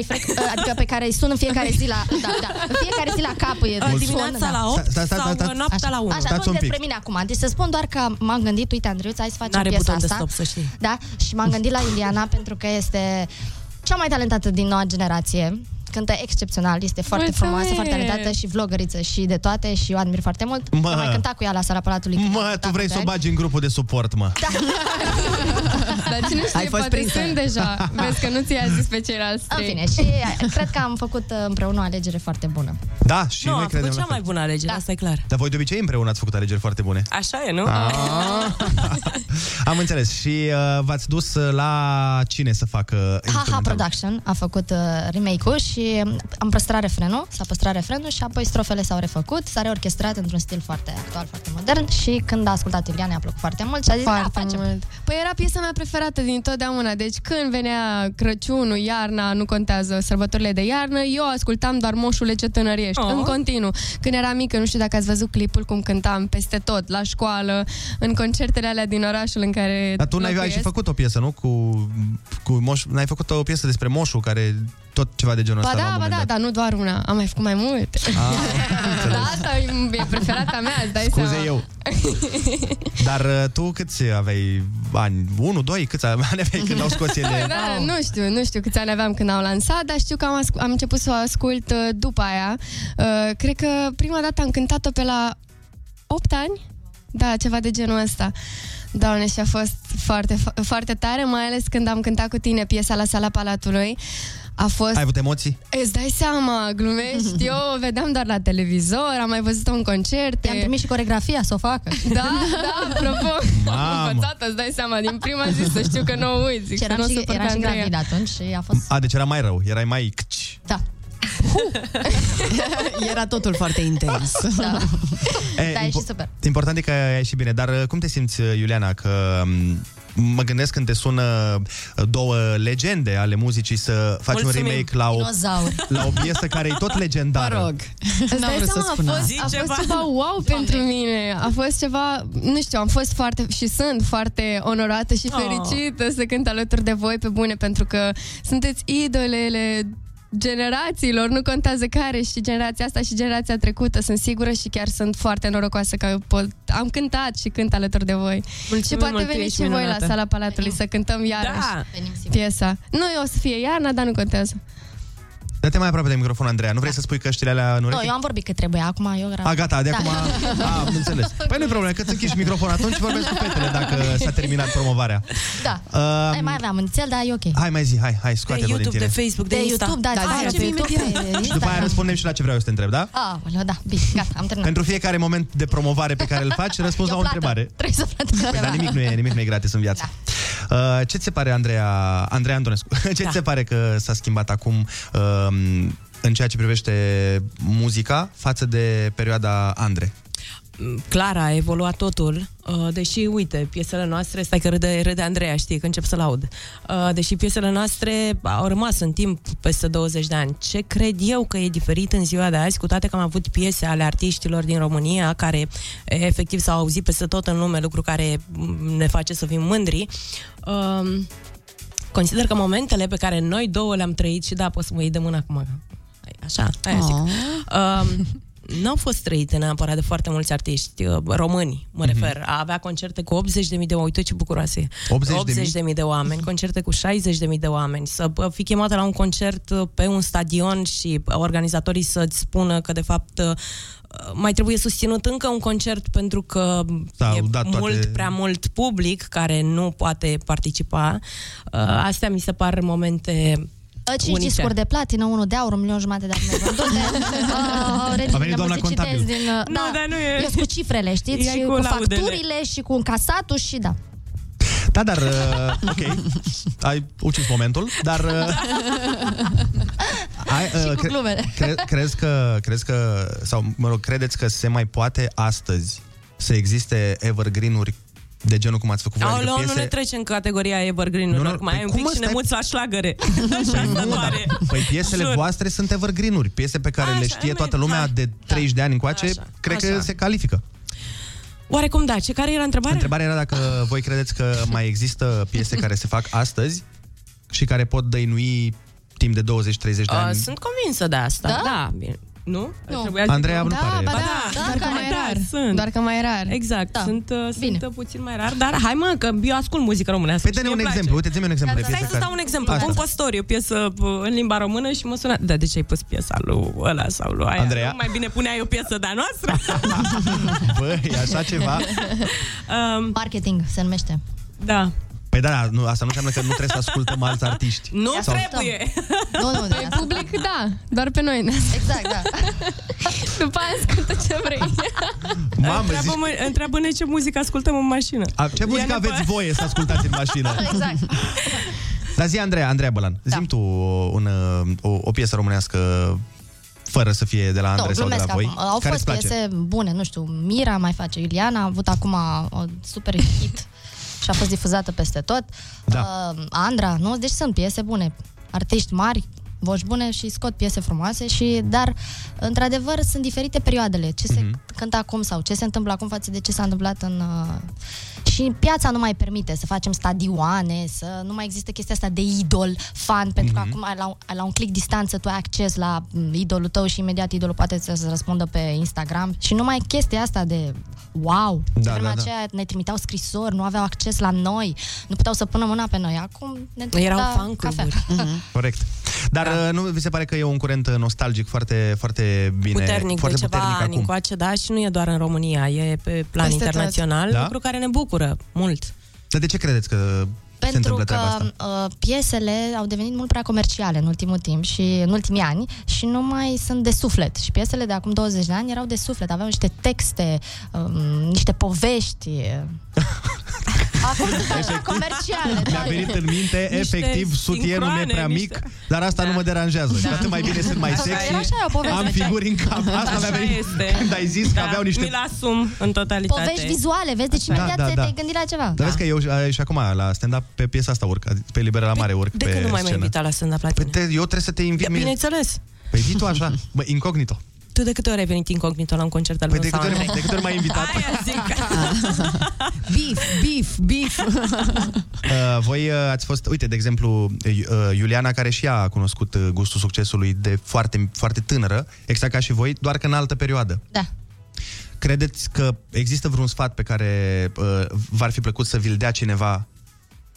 adică pe care îi sun în fiecare zi la... Da, da. În fiecare zi la capul e... Dimineața la 8 sau noaptea la 1. Așa, nu despre mine acum. Deci să spun doar că m-am gândit, uite, Andreiuț, hai să facem piesa asta. Da? Și m-am gândit la Iuliana pentru că este... cea mai talentată din noua generație. Cântă excepțional, este foarte frumoasă, foarte talentată și vlogăriță și de toate și o admir foarte mult. Mă, am mai cântat cu ea la Sala Palatului. Mă, tu vrei să o bagi în grupul de suport, mă. Da. Dar cine știe, poate sunt deja. Vezi că nu ți-a zis pe ceilalți. În fine, și cred că am făcut împreună o alegere foarte bună. Da, și noi credem. Nu, cea mai bună alegere, da. Asta e clar. Dar voi de obicei împreună ați făcut alegeri foarte bune. Așa e, nu? Am înțeles. Și v-ați dus la cine să facă? HH Production a făcut remake-ul și am păstrat refrenul, s-a păstrat refrenul și apoi strofele s-au refăcut, s-a reorchestrat într-un stil foarte actual, foarte modern și când a ascultat Iuliana i-a plăcut foarte mult și a zis, da, facem. Mult. Păi era piesa mea preferată din totdeauna, deci când venea Crăciunul, iarna, nu contează sărbătorile de iarnă, eu ascultam doar Moșule ce tânăriești, în continuu. Când eram mică, nu știu dacă ați văzut clipul cum cântam peste tot, la școală, în concertele alea din orașul în care... Dar tu ai și făcut o piesă, nu? Cu Moș, n-ai făcut o piesă despre Moșul care... tot ceva de genul ăsta. Da, dar nu doar una. Am mai făcut mai multe. Da, asta e preferata mea, îți dai seama. Scuze eu. Dar tu câți aveai ani? 1, 2? Câți ani aveai când au scos ele? Da, nu știu câți ani aveam când au lansat, dar știu că am început să o ascult după aia. Cred că prima dată am cântat-o pe la 8 ani. Da, ceva de genul ăsta. Doamne, și a fost foarte, foarte tare, mai ales când am cântat cu tine piesa la Sala Palatului. A fost... Ai avut emoții? Îți dai seama, glumești, eu o vedeam doar la televizor, am mai văzut-o în concerte. I-am trimis și coreografia să o facă. Da, apropo, am învățat-o, îți dai seama, din prima zi să știu că nu o uiți. Și era și gravid atunci și a fost... deci era mai rău, erai mai... Da. Era totul foarte intens. Da, e și super. Important e că ai și bine, dar cum te simți, Iuliana, că... Mă gândesc când te sună două legende ale muzicii să faci un remake la o piesă care e tot legendară. Mă rog. A fost ceva wow pentru mine. A fost ceva, nu știu, am fost foarte și sunt foarte onorată și fericită să cânt alături de voi, pe bune, pentru că sunteți idolele generațiilor, nu contează care, și generația asta și generația trecută, sunt sigură, și chiar sunt foarte norocoasă că am cântat și cânt alături de voi. Mulțumim, și poate veniți și minunată. Voi la Sala Palatului să cântăm iarăși piesa. Nu, o să fie iarna, dar nu contează. Dă-te mai aproape de microfon, Andreea. Nu vrei să spui căștile alea în urechi? Nu, eu am vorbit că trebuie. Acum eu grab. Gata, de acum... am înțeles. Păi nu-i problemă, că-ți închiși microfonul, atunci vorbesc cu fetele dacă s-a terminat promovarea. Da. Mai aveam înțel, dar e ok. Hai, mai zi, hai, scoate-l din tine. De YouTube, de Facebook, de Insta. YouTube, da. Și după aia răspundem și la ce vreau eu să te întreb, da? Da, bine, gata, am terminat. Pentru fiecare moment de promovare pe care îl faci, răspunzi la o întrebare. Trebuie să plătești. Dar nimic nu e gratis în viață. Ce ți se pare, Andrei Antonescu? Ce ți se pare că s-a schimbat acum în ceea ce privește muzica față de perioada Andre? Clar, a evoluat totul, deși, uite, piesele noastre, stai că râde Andreea, știi, că încep să-l aud, deși piesele noastre au rămas în timp peste 20 de ani. Ce cred eu că e diferit în ziua de azi, cu toate că am avut piese ale artiștilor din România, care efectiv s-au auzit peste tot în lume, lucru care ne face să fim mândri, consider că momentele pe care noi două le-am trăit, și da, poți să mă iei de mână acum, așa, aia zic, nu au fost trăite neapărat de foarte mulți artiști români, mă refer. A avea concerte cu 80.000 de oameni, uite ce bucuroase. 80.000 de oameni, concerte cu 60.000 de oameni, să fi chemată la un concert pe un stadion și organizatorii să-ți spună că, de fapt, mai trebuie susținut încă un concert pentru că e prea mult public care nu poate participa. Astea mi se par momente... 5 discuri de platină, 1 de aur, 1,5 milion de arme. A venit doamna contabil. Nu, dar nu e. Eu sunt cu cifrele, știți? Și cu facturile, și cu încasatul, și da. Da, dar... ok, ai ucis momentul, dar... și cu glumele. Crezi că... Sau, mă rog, credeți că se mai poate astăzi să existe evergreen-uri de genul cum ați făcut voi, adică piese... nu ne trece în categoria evergreen-urilor, mai ai un pic și ne muți la șlagăre. Păi piesele voastre sunt evergreen-uri, piese pe care le știe toată lumea de 30 de ani încoace, cred că se califică. Oarecum da, ce care era întrebarea? Întrebarea era dacă voi credeți că mai există piese care se fac astăzi și care pot dăinui timp de 20-30 de ani. Sunt convinsă de asta, da, bine. Nu? Andreea nu pare. Doar că mai rar. Exact, da. Sunt puțin mai rar. Dar hai mă, că eu ascult muzică românească. Păi dă-ne un exemplu, uite-mi un exemplu. Stai să dau un exemplu, Compostori, o piesă în limba română și mă sună. Da, de ce ai pus piesa lui ăla sau lui aia? Andreea? Nu mai bine puneai o piesă de-a noastră? Băi, așa ceva. Marketing se numește. Da. Păi da, nu, asta nu înseamnă că nu trebuie să ascultăm alți artiști. Nu sau... trebuie! Nu, pe public, da, doar pe noi. Exact, da. După aia ascultă ce vrei. Mamă, întreabă-ne ce muzică ascultăm în mașină. Ce muzică aveți voie să ascultați în mașină? Exact. Dar zi, Andreea Bălan, zi-mi tu o piesă românească fără să fie de la Andrei sau de la voi. Au fost piese bune, nu știu, Mira mai face, Iuliana a avut acum o super hit și a fost difuzată peste tot. Da. Andra, nu? Deci sunt piese bune. Artiști mari, voci bune și scot piese frumoase, dar într-adevăr sunt diferite perioadele. Ce se cântă acum sau ce se întâmplă acum față de ce s-a întâmplat în... Și piața nu mai permite să facem stadioane, să nu mai există chestia asta de idol, fan, pentru că acum la un click distanță tu ai acces la idolul tău și imediat idolul poate să răspundă pe Instagram. Și numai chestia asta de wow! În vremea aceea ne trimiteau scrisori, nu aveau acces la noi, nu puteau să pună mâna pe noi. Acum ne trimiteau la cafea. Corect. Dar nu vi se pare că e un curent nostalgic foarte, foarte bine? Puternic, foarte de puternic ceva nicoace, da, și nu e doar în România, e pe plan internațional, lucru care ne bucură mult. Dar de ce credeți că se întâmplă treaba asta? Pentru că piesele au devenit mult prea comerciale în ultimul timp și în ultimii ani și nu mai sunt de suflet. Și piesele de acum 20 de ani erau de suflet, aveau niște texte, niște povești... Acum sunt comerciale. Mi-a venit în minte, efectiv, sutienul e prea mic, dar asta nu mă deranjează. Și atât mai bine sunt mai sexy, am figuri în cap. Asta mi-a venit când ai zis că aveau niște... Mi-l asum în totalitate. Povești vizuale, vezi? Deci imediat te-ai gândit la ceva. Dar vezi că eu și acum la stand-up pe piesa asta urc, pe Libera la Mare urc pe scenă. De când nu mai invitat la stand-up la tine? Eu trebuie să te invit. Bineînțeles. Păi vii tu așa, bă, incognito. Tu de câte ori ai venit incognito la un concert al meu? Păi de câte ori m-ai invitat? Aia zic. Beef. Voi ați fost, uite, de exemplu, Iuliana, care și ea a cunoscut gustul succesului de foarte, foarte tânără, exact ca și voi, doar că în altă perioadă. Da. Credeți că există vreun sfat pe care v-ar fi plăcut să vi-l dea cineva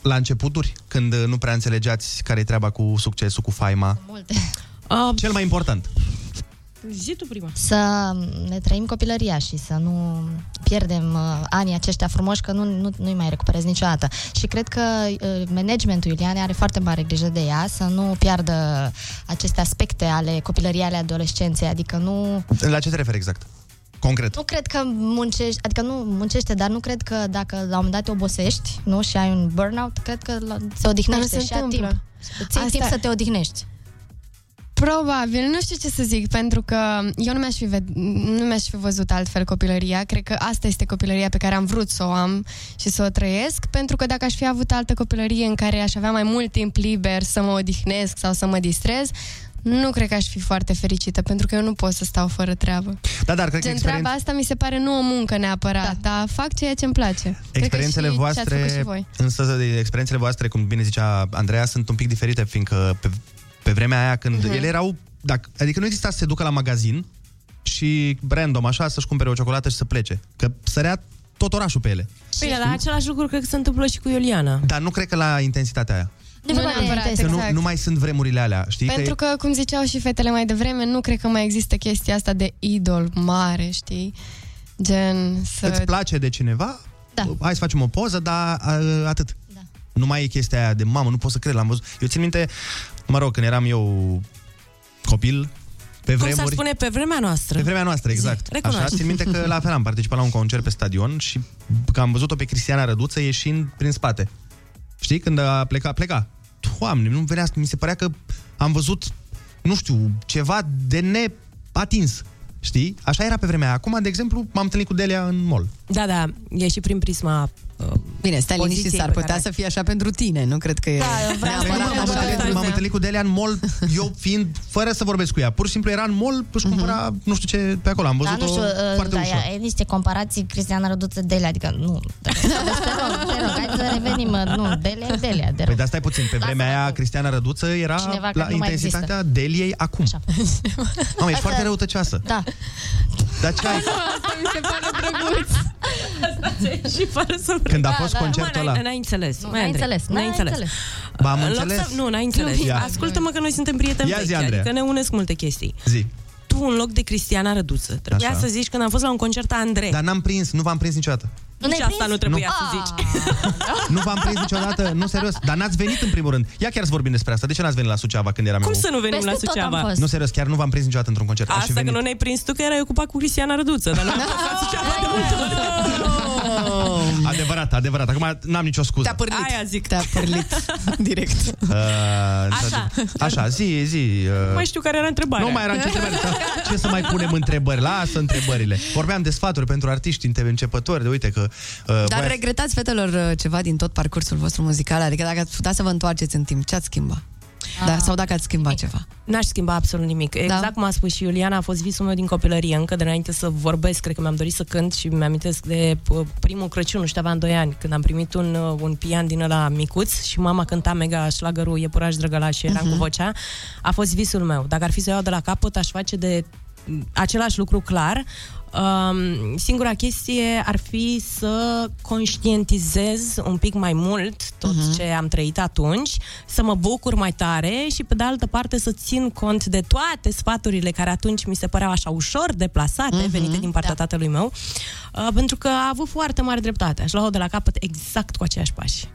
la începuturi, când nu prea înțelegeați care-i treaba cu succesul, cu faima? Multe. Cel mai important. Zi tu prima. Să ne trăim copilăria și să nu pierdem anii aceștia frumoși, că nu-i mai recuperez niciodată. Și cred că managementul Iulianei are foarte mare grijă de ea, să nu piardă aceste aspecte ale copilăriei, ale adolescenței, adică nu... La ce te referi exact? Concret. Nu cred că muncești, adică nu muncește, dar nu cred că dacă la un moment dat te obosești, nu, și ai un burnout, cred că se odihnește și ai timp. Ții timp să te odihnești. Probabil, nu știu ce să zic, pentru că eu nu mi-aș fi văzut altfel copilăria. Cred că asta este copilăria pe care am vrut să o am și să o trăiesc, pentru că dacă aș fi avut altă copilărie în care aș avea mai mult timp liber să mă odihnesc sau să mă distrez, nu cred că aș fi foarte fericită, pentru că eu nu pot să stau fără treabă. Da, dar cred că treaba asta mi se pare nu o muncă neapărat, dar fac ceea ce îmi place. Experiențele voastre, însă experiențele voastre, cum bine zicea Andreea, sunt un pic diferite, fiindcă pe vremea aia când ele erau, adică nu exista să se ducă la magazin și random, așa, să-și cumpere o ciocolată și să plece. Că sărea tot orașul pe ele. Bine, dar același lucru cred că se întâmplă și cu Iuliana. Dar nu cred că la intensitatea aia. Nu mai sunt vremurile alea, știi? Pentru că, cum ziceau și fetele mai devreme, nu cred că mai există chestia asta de idol mare, știi? Gen să... Îți place de cineva? Da. Hai să facem o poză, dar atât. Da. Nu mai e chestia aia de mamă, nu pot să cred, l-am văzut. Eu țin minte, mă rog, când eram eu copil, pe vremuri... Cum s-ar spune, pe vremea noastră. Pe vremea noastră, exact. Recunoaște. Așa, țin minte că la fel am participat la un concert pe stadion și că am văzut-o pe Cristiana Răduță ieșind prin spate. Știi? Când a pleca. Doamne, nu venea, mi se părea că am văzut, nu știu, ceva de neatins. Știi? Așa era pe vremea aia. Acum, de exemplu, m-am întâlnit cu Delia în mall. Da, da, e și prin prisma... Bine, stai liniștit, s-ar putea să fie așa pentru tine, nu cred că e... Da, m-am întâlnit cu Delia în mall, eu fiind, fără să vorbesc cu ea, pur și simplu era în mall, își cumpăra, nu știu ce, pe acolo, am văzut-o foarte ușor. Da, e niște comparații, Cristiana Răduță, Delia, adică nu... Te rog, hai să revenim, nu, Delia, Delia, de rog. Păi, dar stai puțin, pe vremea aia, Cristiana Răduță era la intensitatea Deliei acum. Mamă, e foarte răutăcioasă. Da. Dar ce ai? Asta mi se pare drăguț. Și fără să... Când a fost concertul ăla. N-ai înțeles. N-ai înțeles. Ba, am înțeles. Nu, n-ai înțeles. Ascultă-mă că noi suntem prieteni vechi, adică ne unesc multe chestii. Zi. Tu, în loc de Cristiana Răduță, trebuia să zici când am fost la un concert a Andrei. Dar n-am prins, nu v-am prins niciodată. Nici asta nu trebuia să zici. Nu v-am prins niciodată, nu, serios. Dar n-ați venit în primul rând. Ia chiar să vorbim despre asta. De ce n-ați venit la Suceava când eram eu? Cum să nu venim la Suceava? Nu, serios, chiar nu v-am prins niciodată într-un concert. Asta că nu ne-ai prins tu, că erai ocupat cu Cristiana Răduță. Dar nu am fost la Suceava de mult. Adevărat, adevărat. Acum n-am nicio scuză. Te-a pârlit. Aia zic. Te-a pârlit. Direct. Așa, zi. Nu mai știu care era întrebarea. Nu mai era nicio întrebare. Ce să mai punem întrebări? Lasă întrebările. Vorbeam de sfaturi pentru artiști începători, de uite că dar regretați, fetelor, ceva din tot parcursul vostru muzical? Adică dacă ați putea să vă întoarceți în timp, ce ați schimba? Sau dacă ați schimba ceva? N-aș schimba absolut nimic. Exact cum a spus și Iuliana, a fost visul meu din copilărie. Încă de înainte să vorbesc, cred că mi-am dorit să cânt și mi-am amintesc de primul Crăciun, nu știu, aveam 2 ani, când am primit un pian din ăla micuț și mama cânta mega șlagărul Iepuraș Drăgălaș și eram cu vocea. A fost visul meu. Dacă ar fi să iau de la capăt, aș face de același lucru clar. Singura chestie ar fi să conștientizez un pic mai mult tot ce am trăit atunci, să mă bucur mai tare și pe de altă parte să țin cont de toate sfaturile care atunci mi se păreau așa ușor deplasate, venite din partea tatălui meu, pentru că a avut foarte mare dreptate. Aș lua-o de la capăt exact cu aceiași pași.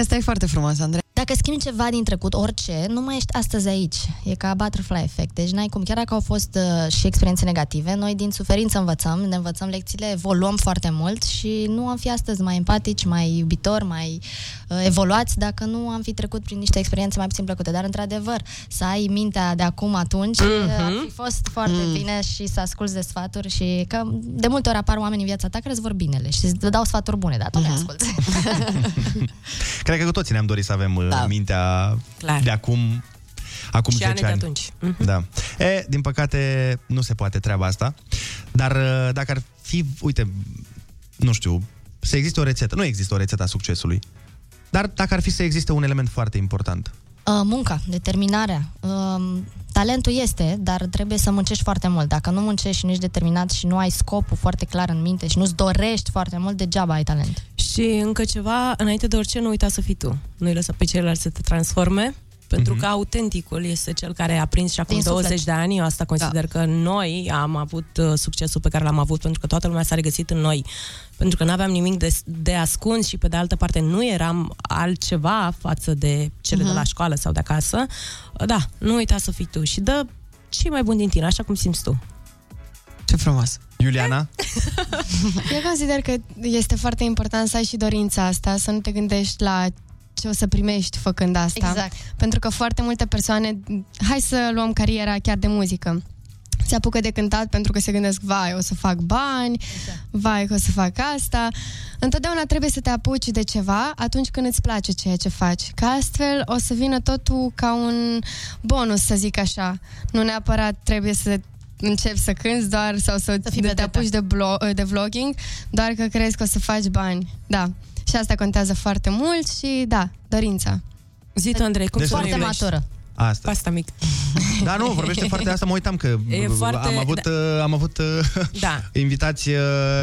Asta e foarte frumos, Andrei. Dacă schimbi ceva din trecut, orice, nu mai ești astăzi aici. E ca butterfly effect. Deci n-ai cum. Chiar dacă au fost și experiențe negative, noi din suferință învățăm, ne învățăm lecțiile, evoluăm foarte mult și nu am fi astăzi mai empatici, mai iubitori, mai evoluați dacă nu am fi trecut prin niște experiențe mai puțin plăcute. Dar, într-adevăr, să ai mintea de acum atunci, ar fi fost foarte bine și să asculți de sfaturi și că de multe ori apar oameni în viața ta care îți vor binele și îți dau sfaturi bune, dar tu le asculți. Cred că toți ne-am dorit să avem mintea de acum 10 ani. Da. Din păcate, nu se poate treaba asta. Dar dacă ar fi, uite, nu știu, să existe o rețetă. Nu există o rețetă a succesului. Dar dacă ar fi să existe un element foarte important. Munca, determinarea. Talentul este, dar trebuie să muncești foarte mult. Dacă nu muncești și nu ești determinat și nu ai scopul foarte clar în minte și nu-ți dorești foarte mult, degeaba ai talent. Și încă ceva, înainte de orice, nu uita să fii tu. Nu-i lăsa pe ceilalți să te transforme, pentru că autenticul este cel care a prins și acum 20 de ani. Eu asta consider că noi am avut succesul pe care l-am avut, pentru că toată lumea s-a regăsit în noi. Pentru că n-aveam nimic de ascuns și, pe de altă parte, nu eram altceva față de cele de la școală sau de acasă. Da, nu uita să fii tu și dă ce mai bun din tine, așa cum simți tu. Ce frumos! Iuliana? Eu consider că este foarte important să ai și dorința asta, să nu te gândești la ce o să primești făcând asta. Exact. Pentru că foarte multe persoane, hai să luăm cariera chiar de muzică, se apucă de cântat pentru că se gândesc, vai, o să fac bani, vai, o să fac asta. Întotdeauna trebuie să te apuci de ceva atunci când îți place ceea ce faci. Că astfel o să vină totul ca un bonus, să zic așa. Nu neapărat trebuie să începi să cânți doar sau să te apuci de vlogging, doar că crezi că o să faci bani. Da. Și asta contează foarte mult și, da, dorința. Zi tu, Andrei, cum să nu iubești? Asta. Pasta mic. Da, nu, vorbește foarte asta, mă uitam că foarte... am avut invitații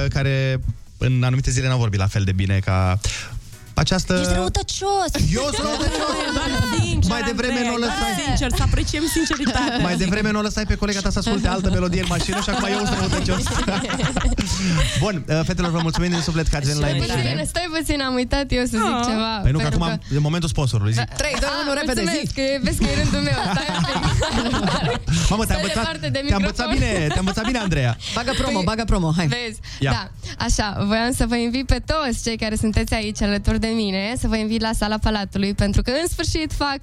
care în anumite zile n-au vorbit la fel de bine ca... această... Ești răutăcios! Eu sunt răutăcios! Sincer, mai devreme nu o lăsai... Sincer, să apreciem sinceritatea. Mai devreme nu o lăsai pe colega ta să asculte altă melodie în mașină și acum eu sunt răutăcios. Bun, fetelor, vă mulțumim din suflet că ați venit la emisiune. Stai puțin, am uitat eu să zic ceva. Păi nu, că acum, în momentul sponsorului, zic. 3, 2, 1, repede, zi! Vezi că e rândul meu. Mamă, te-a învățat bine, Andreea. Bagă promo, hai. Vezi? Da, așa, voiam să vă invit pe toți cei care sunteți aici alături de mine, să vă invit la Sala Palatului, pentru că în sfârșit fac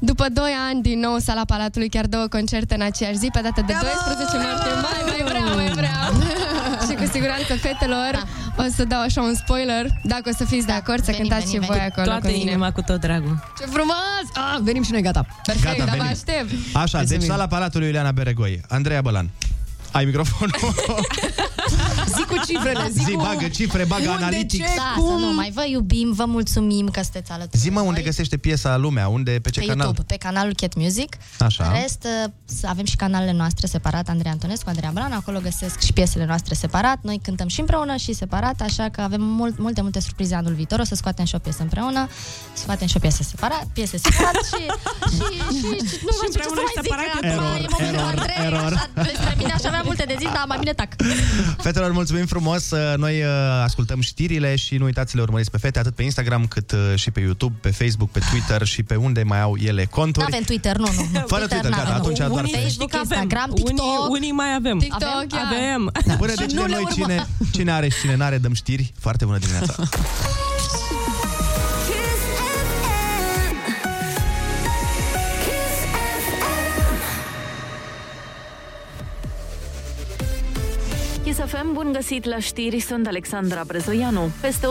după 2 ani din nou Sala Palatului, chiar 2 concerte în aceeași zi, pe data de 12 martie. Mai vreau! Și cu siguranță, fetelor, o să dau așa un spoiler, dacă o să fiți de acord, să cântați și voi acolo. Toată inima, cu tot dragul. Ce frumos! Ah, venim și noi, gata. Perfect, dar vă aștept. Așa, deci Sala Palatului, Iuliana Beregoi, Andreea Bălan. Ai microfonul? Zic cu cifrele, bagă cifre, bagă analitics. Da, să nu mai vă iubim, vă mulțumim că sunteți alături. Zi-mă unde găsește piesa lumea, unde, pe ce canal? Pe YouTube, pe canalul Cat Music. Așa. În rest, avem și canalele noastre separat, Andrei Antonescu, Andreea Bălan, acolo găsesc și piesele noastre separat. Noi cântăm și împreună și separat, așa că avem multe surprize anul viitor. O să scoatem și o piesă împreună, scoatem și o piesă separat, și nu mai știu ce să mai zic. Error. Aveam multe de zis, dar mai bine tac. Fetelor, mulțumim frumos. Noi ascultăm știrile și nu uitați să le urmăriți pe fete, atât pe Instagram, cât și pe YouTube, pe Facebook, pe Twitter și pe unde mai au ele conturi. Nu avem Twitter, nu. Fără Twitter, gata, atunci doar Facebook, Instagram, TikTok. Unii mai avem. TikTok, avem. Bună, deci noi cine are și cine n-are, dăm știri. Foarte bună dimineața. Kiss FM, bun găsit la știri, sunt Alexandra Brezoianu. Peste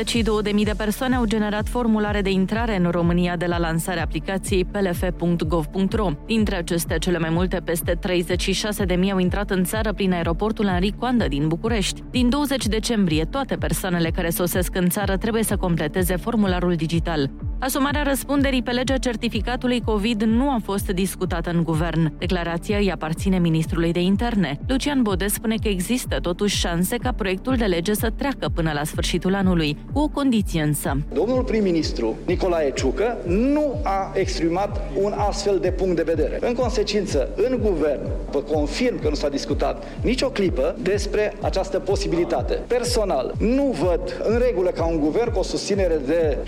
132.000 de persoane au generat formulare de intrare în România de la lansarea aplicației plf.gov.ro. Dintre acestea, cele mai multe, peste 36.000 au intrat în țară prin aeroportul Henri Coandă din București. Din 20 decembrie, toate persoanele care sosesc în țară trebuie să completeze formularul digital. Asumarea răspunderii pe legea certificatului COVID nu a fost discutată în guvern. Declarația îi aparține ministrului de interne. Lucian Bode spune că există totuși șanse ca proiectul de lege să treacă până la sfârșitul anului, cu o condiție însă. Domnul prim-ministru Nicolae Ciucă nu a exprimat un astfel de punct de vedere. În consecință, în guvern, vă confirm că nu s-a discutat nicio clipă despre această posibilitate. Personal, nu văd în regulă ca un guvern cu o susținere de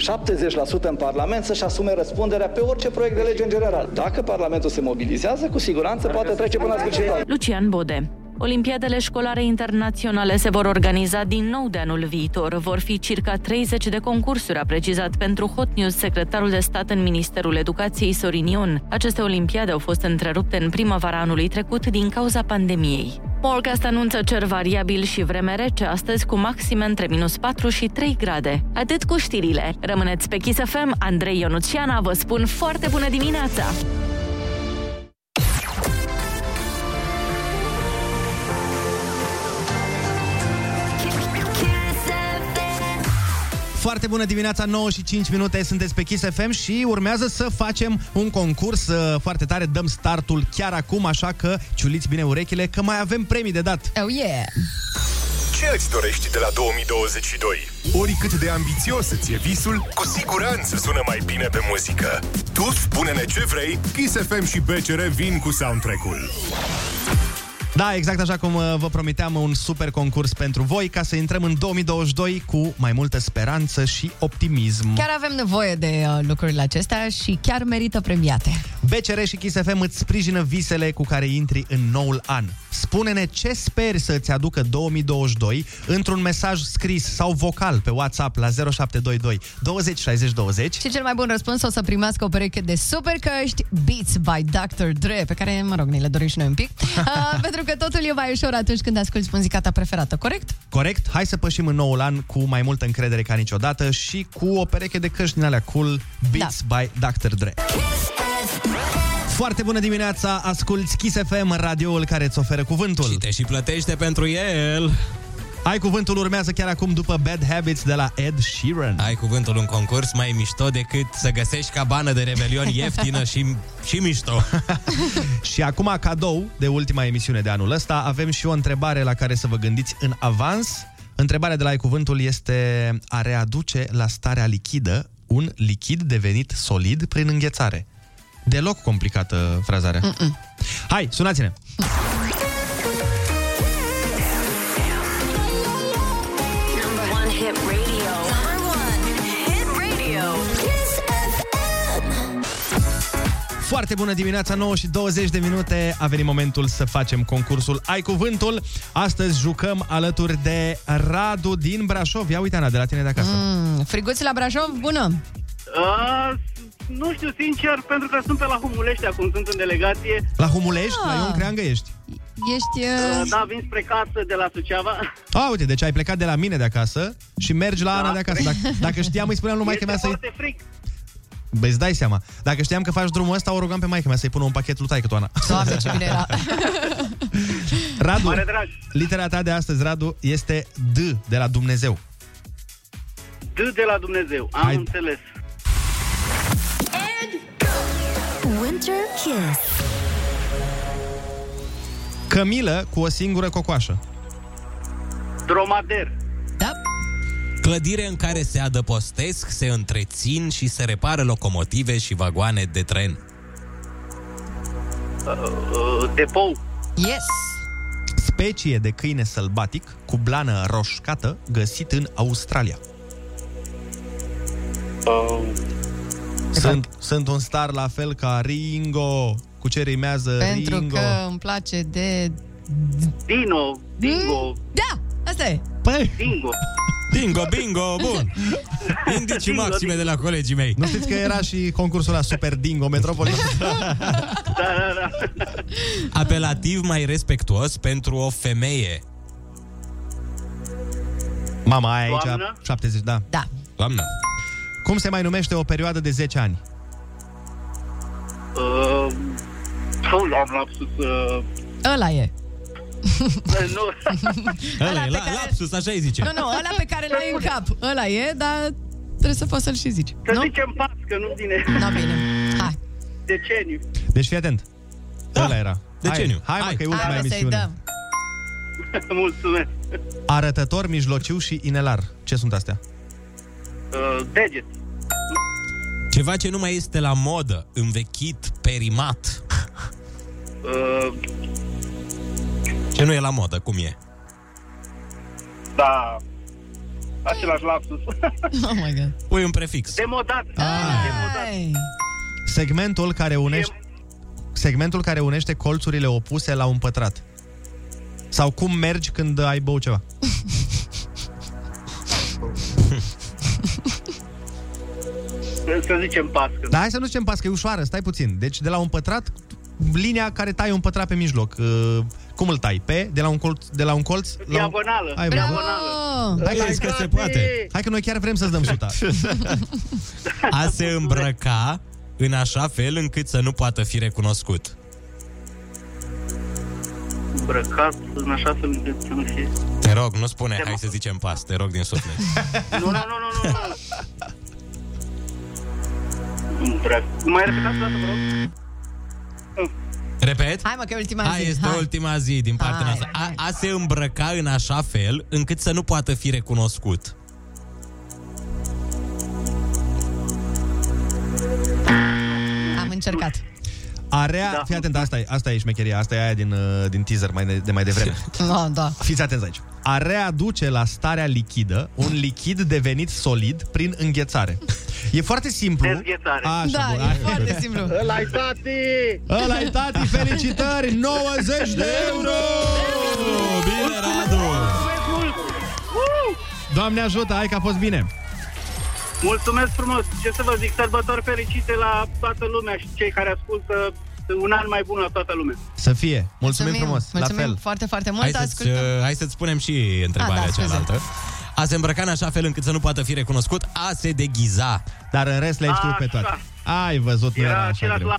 70% în Parlament să-și asume răspunderea pe orice proiect de lege în general. Dacă Parlamentul se mobilizează, cu siguranță poate trece până la sfârșitul. Lucian Bode. Olimpiadele școlare internaționale se vor organiza din nou de anul viitor. Vor fi circa 30 de concursuri, a precizat pentru Hot News secretarul de stat în Ministerul Educației Sorin Ion. Aceste olimpiade au fost întrerupte în primăvara anului trecut din cauza pandemiei. Forecast anunță cer variabil și vreme rece astăzi, cu maxime între minus 4 și 3 grade. Atât cu știrile. Rămâneți pe Kiss FM, Andrei, Ionuț și Ana vă spun foarte bună dimineața! Foarte bună dimineața, 9:05 minute, sunteți pe Kiss FM și urmează să facem un concurs foarte tare, dăm startul chiar acum, așa că ciuliți bine urechile că mai avem premii de dat. Oh yeah! Ce îți dorești de la 2022? Oricât de ambițios îți e visul, cu siguranță sună mai bine pe muzică. Tu spune-ne ce vrei, Kiss FM și BCR vin cu soundtrack-ul. Da, exact așa cum vă promiteam, un super concurs pentru voi, ca să intrăm în 2022 cu mai multă speranță și optimism. Chiar avem nevoie de lucrurile acestea și chiar merită premiate. BCR și Kiss FM îți sprijină visele cu care intri în noul an. Spune-ne ce speri să-ți aducă 2022 într-un mesaj scris sau vocal pe WhatsApp la 0722 20 60 20. Și cel mai bun răspuns o să primească o pereche de super căști Beats by Dr. Dre, pe care, mă rog, ne le dorim și noi un pic. Pentru că totul e mai ușor atunci când asculti muzica ta preferată, corect? Corect. Hai să pășim în noul an cu mai multă încredere ca niciodată și cu o pereche de căști din alea cool, Beats by Dr. Dre. Foarte bună dimineața, asculți Kiss FM, radioul care îți oferă cuvântul. Și te și plătește pentru el. Ai cuvântul urmează chiar acum după Bad Habits de la Ed Sheeran. Ai cuvântul, un concurs mai mișto decât să găsești cabană de revelion ieftină și mișto. Și acum, cadou de ultima emisiune de anul ăsta, avem și o întrebare la care să vă gândiți în avans. Întrebarea de la Ai cuvântul este: a readuce la starea lichidă un lichid devenit solid prin înghețare. Deloc complicată frazarea. Hai, sunați-ne! Foarte bună dimineața, 9:20. A venit momentul să facem concursul Ai Cuvântul. Astăzi jucăm alături de Radu din Brașov. Ia uite, Ana, de la tine de acasă. Friguți la Brașov, bună! Nu știu, sincer, pentru că sunt pe la Humulești acum, sunt în delegație. La Humulești? La Ion Creangă ești? Da, vin spre casă de la Suceava. Uite, deci ai plecat de la mine de acasă și mergi la Ana de acasă. Dacă știam, îi spuneam lui maică mea să... Este foarte fric. Băi, îți dai seama. Dacă știam că faci drumul ăsta, o rugam pe maică mea să-i pună un pachet lui taică-tu, Ana. Doamne, ce bine era. Radu, litera ta de astăzi, Radu, este D, de la Dumnezeu. D de la Dumnezeu, am înțeles. Winter Kiss. Cămilă cu o singură cocoașă. Dromader. Da. Clădire în care se adăpostesc, se întrețin și se repară locomotive și vagoane de tren. Depou. Yes. Specie de câine sălbatic cu blană roșcată găsit în Australia. Sunt un star la fel ca Ringo. Cu ce rimează Ringo? Pentru că îmi place de... Dino, Dingo. Da, asta e. Păi... Dingo. Dingo, bingo, bun. Indicii maxime de la colegii mei. Nu știți că era și concursul la Super Dingo Metropolis? Da. Apelativ mai respectuos pentru o femeie. Mama, aia aici, 70, da. Doamna. Cum se mai numește o perioadă de 10 ani? Ăla e. Ăla e, lapsus, așa îi zice. Nu, ăla pe care l-ai în cap. Ăla e, dar trebuie să poți să-l și zici. Să zicem pas, că nu vine. Da, bine. Hai. Deceniu. Deci fii atent. Ăla era. Deceniu. Hai, mă, că e ultima emisiune. Mulțumesc. Arătător, mijlociu și inelar. Ce sunt astea? Deget. Ceva ce nu mai este la modă, învechit, perimat. Ce nu e la modă, cum e? Da, același lapsus. Oh my God. Pui un prefix. Demodat. Demodat. Segmentul care unește colțurile opuse la un pătrat. Sau cum mergi când ai băut ceva. Să zicem pască. Da, hai să nu zicem pască, e ușoară, stai puțin. Deci de la un pătrat, linia care taie un pătrat pe mijloc. Cum îl tai? De la un colț? Diagonală. La un... Diagonală. Hai că se poate. Hai că noi chiar vrem să-ți dăm suta. A se îmbrăca în așa fel încât să nu poată fi recunoscut. Îmbrăcat în așa fel încât să nu fie... Te rog, nu spune, hai să zicem pas, te rog din suflet. Nu. Mai repetați dată, vă rog. Repet? Hai, mă, că e ultima zi. Este ultima zi din partea noastră. A se îmbrăca în așa fel încât să nu poată fi recunoscut. Am încercat. Fii atent, asta e șmecheria. Asta e aia din teaser mai devreme. Da. Fiți atenți aici. A readuce la starea lichidă un lichid devenit solid prin înghețare. E foarte simplu. Dezghețare. Foarte simplu. Ăla-i tati! Ăla-i tati, felicitări! 90 de euro! Bine, Radu! Doamne ajută, hai că a fost bine! Mulțumesc frumos! Ce să vă zic, sărbători fericite la toată lumea și cei care ascultă. Un an mai bun la toată lumea. Să fie. Mulțumim frumos. Mulțumim la fel. Foarte, foarte mult. Hai să-ți spunem și întrebarea cealaltă. A se îmbrăca în așa fel încât să nu poată fi recunoscut, a se deghiza. Dar în rest le-ai știut pe toate. Ai văzut, nu era așa greu.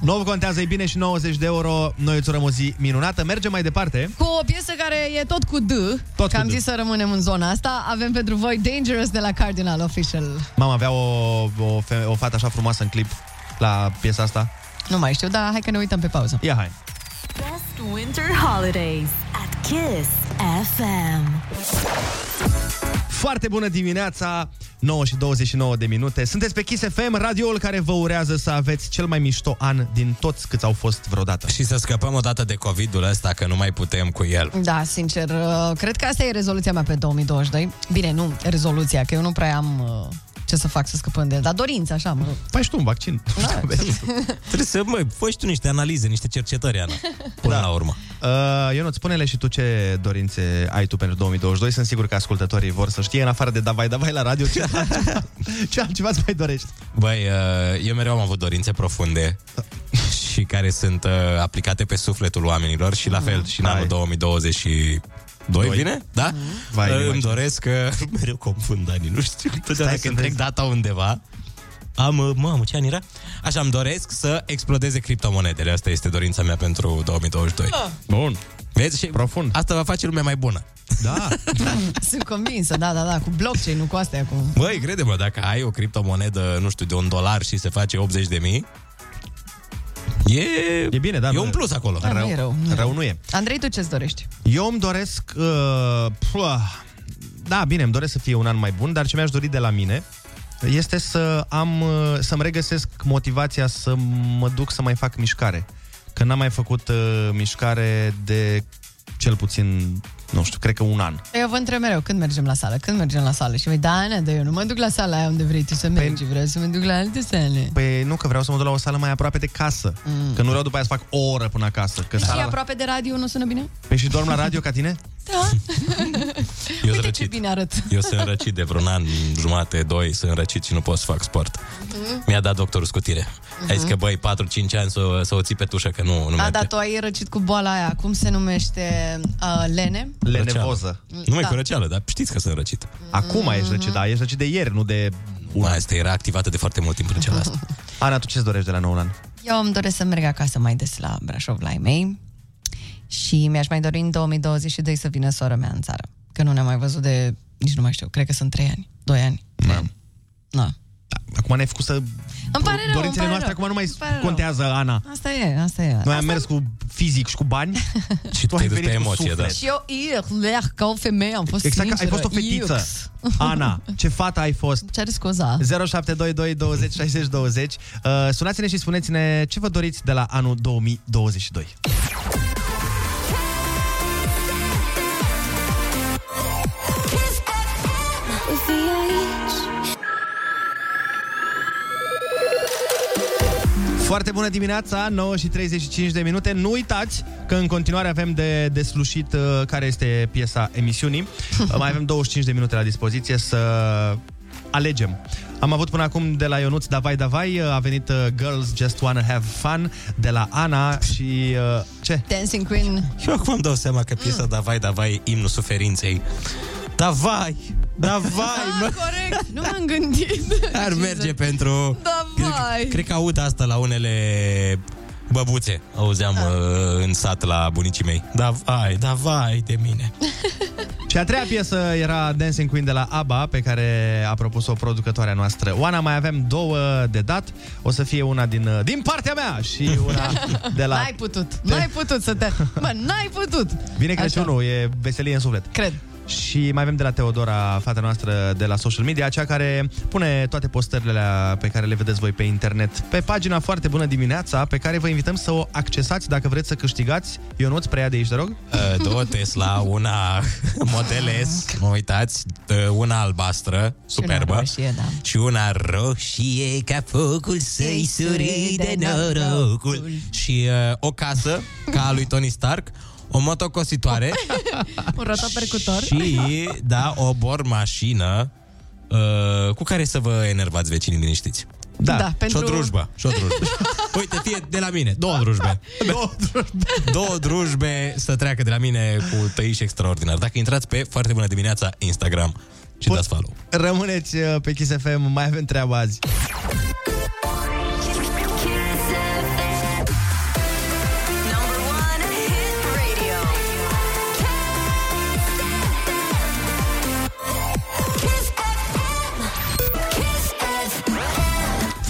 Nu contează, e bine și 90 de euro. Noi îți urăm o zi minunată. Mergem mai departe cu o piesă care e tot cu D, tot că cu am D. Zis să rămânem în zona asta. Avem pentru voi Dangerous de la Cardinal Official. Mama avea o fată așa frumoasă în clip la piesa asta. Nu mai știu, dar hai că ne uităm pe pauză. Ia hai. Best winter holidays at Kiss FM. Foarte bună dimineața, 9:29. Sunteți pe Kiss FM, radioul care vă urează să aveți cel mai mișto an din toți câți au fost vreodată. Și să scăpăm odată de COVID-ul ăsta, că nu mai putem cu el. Da, sincer, cred că asta e rezoluția mea pe 2022. Bine, nu rezoluția, că eu nu prea am... ce să fac să scăpăm de el, dar dorința, așa, mă rog. Faci tu un vaccin. Da. Trebuie să, măi, faci tu niște analize, niște cercetări, Ana, până la urmă. Ionuț, spune-le și tu ce dorințe ai tu pentru 2022. Sunt sigur că ascultătorii vor să știe, în afară de davai, davai la radio, ce altceva îți mai dorești? Băi, eu mereu am avut dorințe profunde și care sunt aplicate pe sufletul oamenilor și la fel și în anul 2022, bine? Da? Vai, îmi doresc că... Mereu confund anii, nu știu. Totdeauna când trec data undeva, mamă, ce an era? Așa, îmi doresc să explodeze criptomonedele. Asta este dorința mea pentru 2022. Bun. Vezi? Și profund. Asta va face lumea mai bună. Da. Sunt convinsă, da, cu blockchain, nu cu astea acum. Băi, crede-mă, dacă ai o criptomonedă, nu știu, de $1 și se face 80.000... E bine, da. E un plus acolo. Da, rău, nu e rău, nu e. Andrei, tu ce-ți dorești? Eu îmi doresc... da, bine, îmi doresc să fie un an mai bun, dar ce mi-aș dori de la mine este să-mi regăsesc motivația să mă duc să mai fac mișcare. Că n-am mai făcut mișcare de cel puțin... nu știu, cred că un an. Eu vă întreb mereu, când mergem la sală? Și mi-i, da, Ana, dar eu nu mă duc la sala aia unde vrei tu să mergi, vreau să mă duc la alte sale. Păi nu, că vreau să mă duc la o sală mai aproape de casă, că nu vreau după aia să fac o oră până acasă. Că și aproape de radio nu sună bine? Păi și dorm la radio ca tine? Da. Uite ce bine arăt. Eu sunt răcit de vreun an, jumate, 2, sunt răcit și nu pot să fac sport. Mi-a dat doctorul scutire. A zis că, băi, 4-5 ani să o ții pe tușă, că nu merge. Da, tu ai răcit cu boala aia, cum se numește, lene? Lenevoză. Nu mai cu răceală, dar știți că sunt răcit. Acum ești răcit, dar ești răcit de ieri, nu de... Asta era activată de foarte mult timp răceala asta. Ana, tu ce-ți dorești de la noul an? Eu îmi doresc să merg acasă mai des la Brașov, la ei mei. Și mi-aș mai dori în 2022 să vină sora mea în țară. Că nu ne-am mai văzut de, nici nu mai știu, cred că sunt 3 ani, 2 ani. Da. Acum ne-ai făcut să... Dorințele noastre acum nu mai contează, Ana. Asta e. Noi am mers cu fizic și cu bani și tu ai venit cu emoție, suflet. Da. Și eu, ca o femeie, am fost exact, sinceră. Ai fost o fetiță. Ana, ce fată ai fost. Ce are scuza. 0722 20 60 20. Sunați-ne și spuneți-ne ce vă doriți de la anul 2022. Foarte bună dimineața, 9:35. Nu uitați că în continuare avem de deslușit care este piesa emisiunii. Mai avem 25 de minute la dispoziție să alegem. Am avut până acum de la Ionuț Davai, a venit Girls Just Wanna Have Fun de la Ana și ce? Dancing Queen. Și acum îmi dau seama că piesa Davai e imnul suferinței. Davai, mă. Corect, nu m-am gândit. Ar merge pentru... Davai. Cred că aud asta la unele băbuțe. Auzeam în sat la bunicii mei. Davai de mine. Și a treia piesă era Dancing Queen de la ABBA, pe care a propus-o producătoarea noastră, Oana. Mai avem 2 de dat. O să fie una din partea mea și una de la... N-ai putut. Bine Crăciunul, e veselie în suflet. Cred. Și mai avem de la Teodora, fata noastră de la social media, cea care pune toate postările pe care le vedeți voi pe internet pe pagina Foarte Bună Dimineața, pe care vă invităm să o accesați dacă vreți să câștigați. Ionuț, preia de aici, te rog. 2 Tesla, una Model S, nu uitați, una albastră, superbă, una roșie, da. Și una roșie ca focul să-i suride norocul. Și o casă ca a lui Tony Stark, o motocositoare, un rotopercutor și, da, o bormașină cu care să vă enervați vecinii liniștiți. Da, pentru... Și o drujbă. Uite, fie de la mine, 2 drujbe. Două drujbe să treacă de la mine cu tăiși extraordinar. Dacă intrați pe Foarte Bună Dimineața Instagram și dați follow. Rămâneți pe Kiss FM, mai avem treabă azi.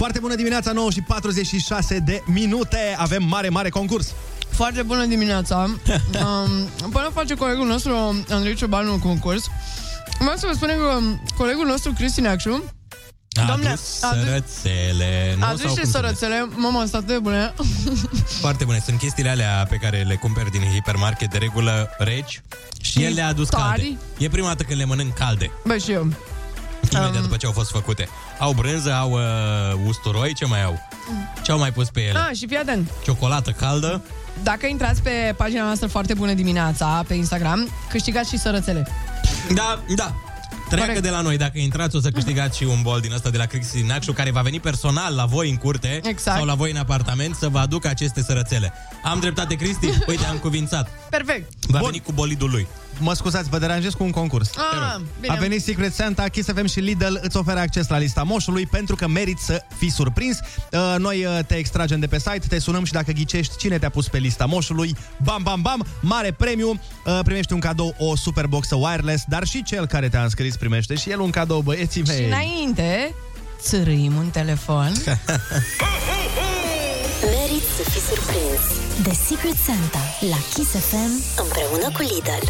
Foarte bună dimineața, 9:46. Avem mare concurs. Foarte bună dimineața. Până face colegul nostru Andrei Ciobanu un concurs, vreau să vă spun că colegul nostru Cristi Neacșu a adus și sărățele. Mama, stat de bune. Foarte bune, sunt chestiile alea pe care le cumperi din hipermarket de regulă reci și el le-a adus calde. E prima dată când le mănânc calde. Bă, și eu imediat după ce au fost făcute. Au brânză, au usturoi, ce mai au? Ce au mai pus pe ele? Ah, și fii atent. Ciocolată caldă. Dacă intrați pe pagina noastră Foarte bună dimineața pe Instagram, câștigați și sărățele. Da. Treacă corect de la noi. Dacă intrați, o să câștigați și un bol din ăsta de la Cristi Neacșu, care va veni personal la voi în curte, exact, sau la voi în apartament să vă aducă aceste sărățele. Am dreptate, Cristi? Uite, am cuvințat. Perfect. Va veni cu bolidul lui. Mă scuzați, vă deranjez cu un concurs. A venit Secret Santa, Kiss FM și Lidl îți oferă acces la lista moșului pentru că meriți să fii surprins. Noi te extragem de pe site, te sunăm și dacă ghicești cine te-a pus pe lista moșului, bam, bam, bam, mare premiu. Primești un cadou, o super boxă wireless, dar și cel care te-a înscris primește și el un cadou, băieții mei. Și înainte, țârâim un telefon. Meriți să fii surprins de Secret Santa la Kiss FM împreună cu Lidl.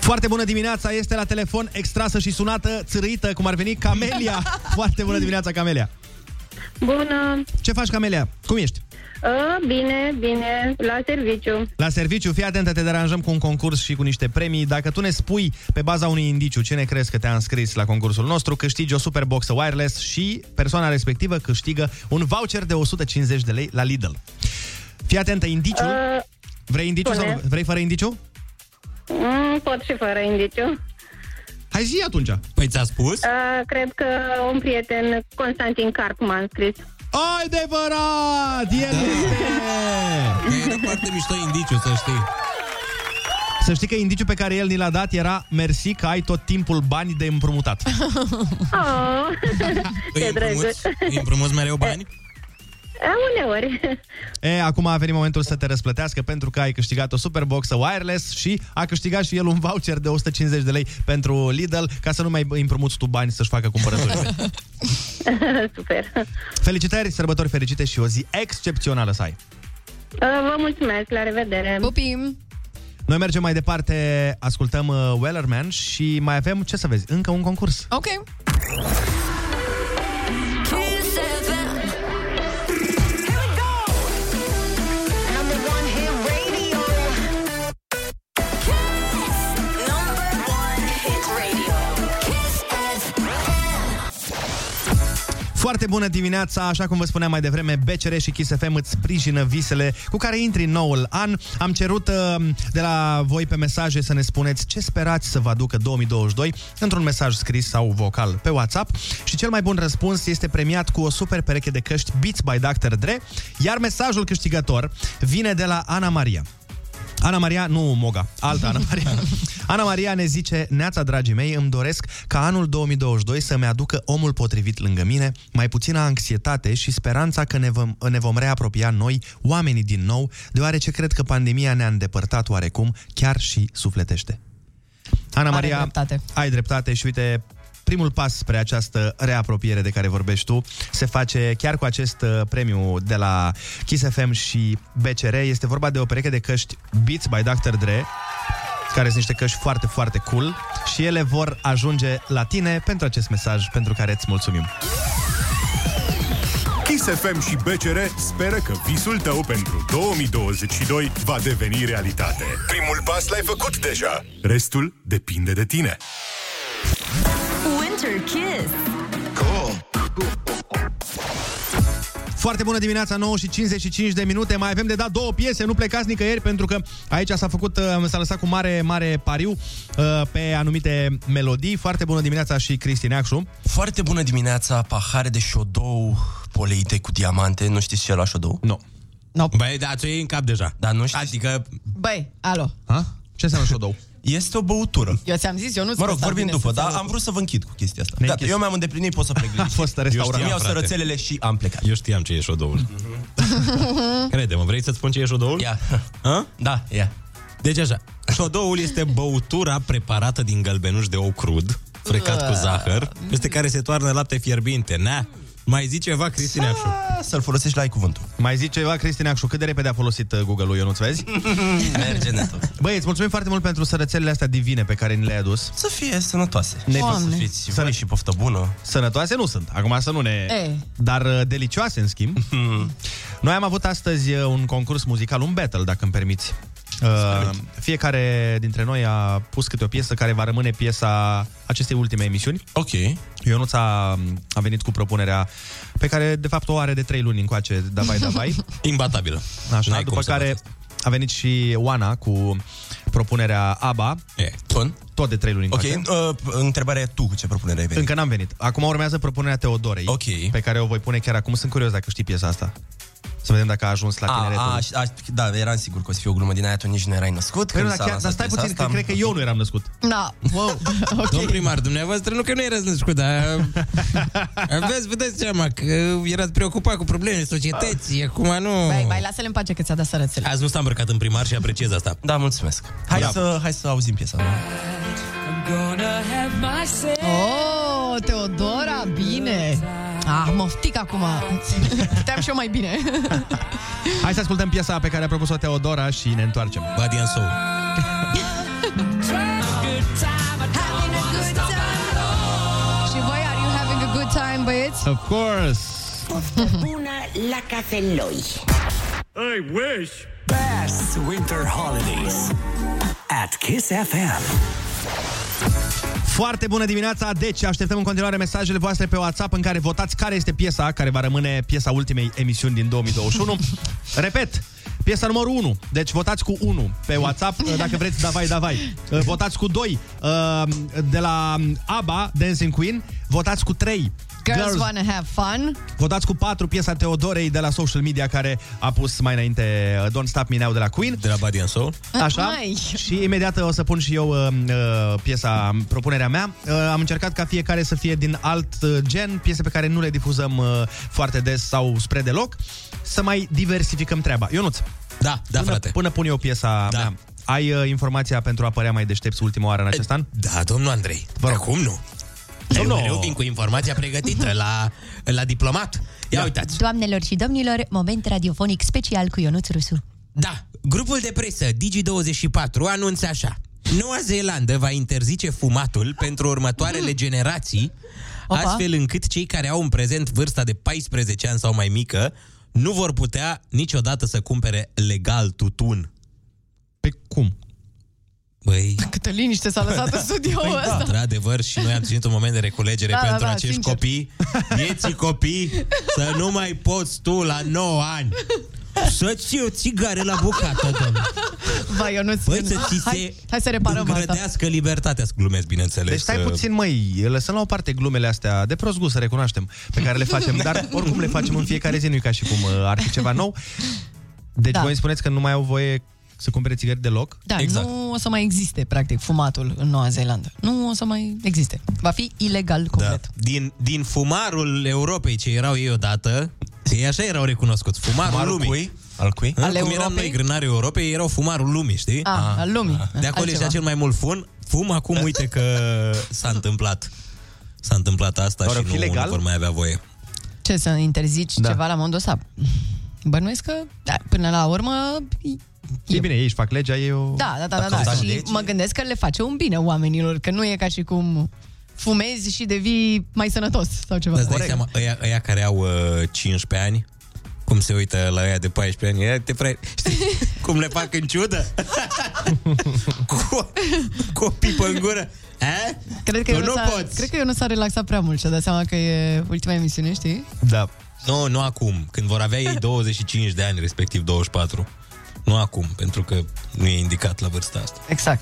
Foarte bună dimineața, este la telefon extrasă și sunată, țârâită, cum ar veni, Camelia. Foarte bună dimineața, Camelia. Bună. Ce faci, Camelia? Cum ești? Bine, la serviciu. La serviciu, fii atentă, te deranjăm cu un concurs și cu niște premii. Dacă tu ne spui pe baza unui indiciu ce ne crezi că te-a înscris la concursul nostru, câștigi o super boxă wireless și persoana respectivă câștigă un voucher de 150 de lei la Lidl. Fii atentă, indiciu. Vrei indiciu sau vrei fără indiciu? Pot și fără indiciu. Hai, zi atunci. Păi ți-a spus? Cred că un prieten, Constantin Carp, m-a înscris. Adevărat! El este! Era foarte mișto indiciu, să știi. Să știi că indiciul pe care el ni l-a dat era: mersi că ai tot timpul bani de împrumutat. Ce drăguț! Îi împrumuți mereu bani? Uneori. Acum a venit momentul să te răsplătească, pentru că ai câștigat o superboxă wireless și a câștigat și el un voucher de 150 de lei pentru Lidl, ca să nu mai împrumuți tu bani să-și facă cumpărăturile. Super. Felicitări, sărbători fericite și o zi excepțională să ai. Vă mulțumesc, la revedere. Pupim. Noi mergem mai departe, ascultăm Wellerman și mai avem, ce să vezi, încă un concurs. Ok. Foarte bună dimineața, așa cum vă spuneam mai devreme, BCR și Kiss FM îți sprijină visele cu care intri în noul an. Am cerut de la voi pe mesaje să ne spuneți ce sperați să vă aducă 2022 într-un mesaj scris sau vocal pe WhatsApp și cel mai bun răspuns este premiat cu o super pereche de căști Beats by Dr. Dre, iar mesajul câștigător vine de la Ana Maria. Ana Maria, nu Moga, altă Ana Maria. Ana Maria ne zice: neața, dragii mei, îmi doresc ca anul 2022 să-mi aducă omul potrivit lângă mine, mai puțină anxietate și speranța că ne vom reapropia noi, oamenii, din nou, deoarece cred că pandemia ne-a îndepărtat oarecum, chiar și sufletește. Ana Maria, ai dreptate și uite, primul pas spre această reapropiere de care vorbești tu se face chiar cu acest premiu de la Kiss FM și BCR. Este vorba de o pereche de căști Beats by Dr. Dre, care sunt niște căști foarte, foarte cool și ele vor ajunge la tine pentru acest mesaj pentru care îți mulțumim. Kiss FM și BCR speră că visul tău pentru 2022 va deveni realitate. Primul pas l-ai făcut deja. Restul depinde de tine. Winter Kiss. Cool. Foarte bună dimineața, 9:55. Mai avem de dat două piese, nu plecați nicăieri, pentru că aici s-a lăsat cu mare pariu pe anumite melodii. Foarte bună dimineața și Cristi Neacșu. Foarte bună dimineața, pahare de șodou poleite cu diamante. Nu știți ce e la șodou? Nu. No. Băi, da, tu iei în cap deja. Dar nu știți. Adică... Băi, alo. Ha? Ce înseamnă șodou? Este o băutură. Eu ți-am zis, eu nu-ți... Mă rog, vorbim după, dar am vrut să vă închid cu chestia asta. Gata, eu mi-am îndeplinit, pot să plec. A fost restaurat. Mi-au sărățelele și am plecat. Eu știam ce e șodoul. Crede-mă, vrei să-ți spun ce e șodoul? Ia. Da, ia. Deci așa, șodoul este băutura preparată din gălbenuș de ou crud, frecat cu zahăr, peste care se toarnă lapte fierbinte, Mai zi ceva, Cristi Neacșu. Să-l folosești la ai cuvântul. Mai zi ceva, Cristi Neacșu. Cât de repede a folosit Google-ul, eu nu-ți vezi? Merge netul. Băi, îți mulțumim foarte mult pentru sărățelele astea divine pe care ni le-ai adus. Să fie sănătoase. Să fiți voi și poftă bună. Sănătoase nu sunt, acum să nu ne... Dar delicioase, în schimb. Noi am avut astăzi un concurs muzical, un battle, dacă îmi permiți. Fiecare dintre noi a pus câte o piesă care va rămâne piesa acestei ultime emisiuni. Ok. Ionuț a venit cu propunerea pe care de fapt o are de 3 luni încoace, davai. Imbatabilă. Așa, n-ai după care a venit și Oana cu propunerea ABBA. Tot de 3 luni încoace. Ok, întrebarea e tu, ce propunere ai venit? Încă n-am venit. Acum urmează propunerea Teodorei, pe care o voi pune chiar acum. Sunt curios dacă știi piesa asta. Să vedem dacă a ajuns la tineretul. Da, eram sigur că o să fie o glumă din aia, tu nici nu erai născut. Dar stai puțin, că cred că eu nu eram născut. Da, wow. Domnul primar, dumneavoastră, nu că nu erați născut, dar aveți, vă dați seama că erați preocupat cu problemele societății, acum nu... Bai, lasă-le în pace că ți-a dat sărățele. Azi nu s-a îmbrăcat în primar și apreciez asta. Da, mulțumesc. Hai să auzim piesa. Oh, Teodora, bine. Ah, moftic acum. Puteam și eu mai bine. Hai să ascultăm piesa pe care a propus-o Teodora și ne întoarcem. Body and Soul. Și voi, are you having a good time, băieți? Of course. Poftă bună la cafeloi. I wish. Best winter holidays at Kiss FM. Foarte bună dimineața, deci așteptăm în continuare mesajele voastre pe WhatsApp în care votați care este piesa care va rămâne piesa ultimei emisiuni din 2021. Repet, piesa numărul 1, deci votați cu 1 pe WhatsApp dacă vreți davai. Votați cu 2 de la ABBA, Dancing Queen. Votați cu 3, Girls Wanna Have Fun. Votați cu 4, piesa Teodorei de la social media care a pus mai înainte Don't Stop Me Now de la Queen, de la Body and Soul. Așa. Și imediat o să pun și eu piesa, propunerea mea. Am încercat ca fiecare să fie din alt gen, piese pe care nu le difuzăm foarte des sau spre deloc, să mai diversificăm treaba. Ionuț. Da, frate. Până pun eu piesa mea. Ai informația pentru a părea mai deștepți ultima oară în acest an? Da, domnul Andrei. Vă rog. Acum nu. Eu vin cu informația pregătită la diplomat. Ia uitați. Doamnelor și domnilor, moment radiofonic special cu Ionuț Rusu. Da, grupul de presă Digi24 anunță așa: Noua Zeelandă va interzice fumatul pentru următoarele generații, astfel încât cei care au în prezent vârsta de 14 ani sau mai mică nu vor putea niciodată să cumpere legal tutun. Pe cum? Băi... Câtă liniște s-a lăsat în studioul ăsta. Într-adevăr, și noi am ținut un moment de reculegere pentru acești copii. Vieții copii, să nu mai poți tu la 9 ani să-ți iei o țigară la bucată, domnule. Hai să reparăm asta. Îngrădească libertatea, să glumesc, bineînțeles. Deci stai puțin, măi, lăsăm la o parte glumele astea de prost gust, să recunoaștem, pe care le facem, dar oricum le facem în fiecare zi, nu-i ca și cum ar fi ceva nou. Deci voi spuneți că nu mai au voie să cumpere țigări deloc? Da, exact. Nu o să mai existe, practic, fumatul în Noua Zeelandă. Nu o să mai existe. Va fi ilegal complet. Da. Din fumarul Europei, ce erau ei odată, ei așa erau recunoscuți. Fumarul lumii. Al cui? Al cum eram noi grânari Europei, erau fumarul lumii, știi? Al lumii. De acolo ieșea cel mai mult fum, acum uite că s-a întâmplat asta or, și nu vor mai avea voie. Ce, să interzici ceva la modul ăsta? Bănuiesc că, până la urmă... E bine, ei își fac legea, eu... Da. Și lege... mă gândesc că le face un bine oamenilor, că nu e ca și cum fumezi și devii mai sănătos sau ceva. Îți dai seama, ăia care au 15 ani, cum se uită la ăia de 14 ani, cum le fac în ciudă? Cu o pipă în gură. Cred că eu nu s-a relaxat prea mult și a dat seama că e ultima emisiune, știi? Da. Nu acum, când vor avea ei 25 de ani, respectiv 24. Nu acum, pentru că nu e indicat la vârsta asta. Exact.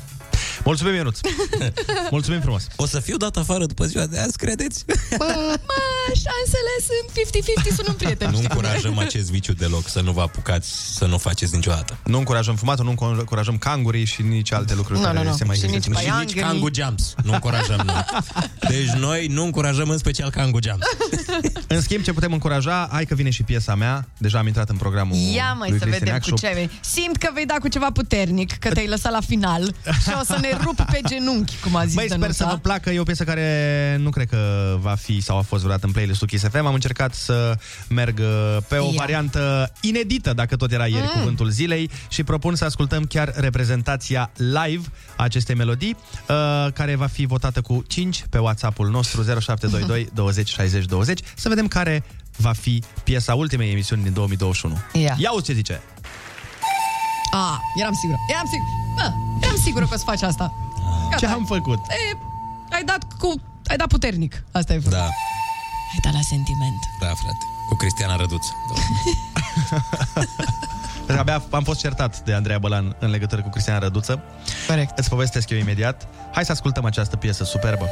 Mulțumim, Ionuț. Mulțumim frumos. O să fiu dat afară după ziua de azi, credeți? Șansele sunt 50-50, sunt un prieten. Nu încurajăm acest viciu deloc, să nu vă apucați, să nu faceți niciodată. Nu încurajăm fumatul, nu încurajăm cangurii și nici alte lucruri care se mai găsesc. Și nici cangu jumps. Nu încurajăm noi. Deci noi nu încurajăm în special cangu jumps. În schimb, ce putem încuraja, hai că vine și piesa mea. Deja am intrat în programul lui Cristi Neacșu. Ia mai să vedem cu ce vei. Simt că vei da cu ceva puternic, că te-ai lăsat la final. Și o să ne rup pe genunchi, cum a zis. Băi, sper să vă placă. E o piesă care nu cred că va fi sau a fost vreodată în playlist-ul Kiss FM. Am încercat să merg pe o variantă inedită, dacă tot era ieri cuvântul zilei, și propun să ascultăm chiar reprezentația live a acestei melodii, care va fi votată cu 5 pe WhatsApp-ul nostru 0722 20 60 20. Să vedem care va fi piesa ultimei emisiuni din 2021. Ia uite ce zice. Ah, eram sigură că o să faci asta. Gata. Ce am făcut? Ai dat puternic. Asta e frate. Da. Ai dat la sentiment. Da, frate. Cu Cristiana Răduță. Abia am fost certat de Andreea Bălan în legătură cu Cristiana Răduță. Corect. Îți povestesc eu imediat. Hai să ascultăm această piesă superbă.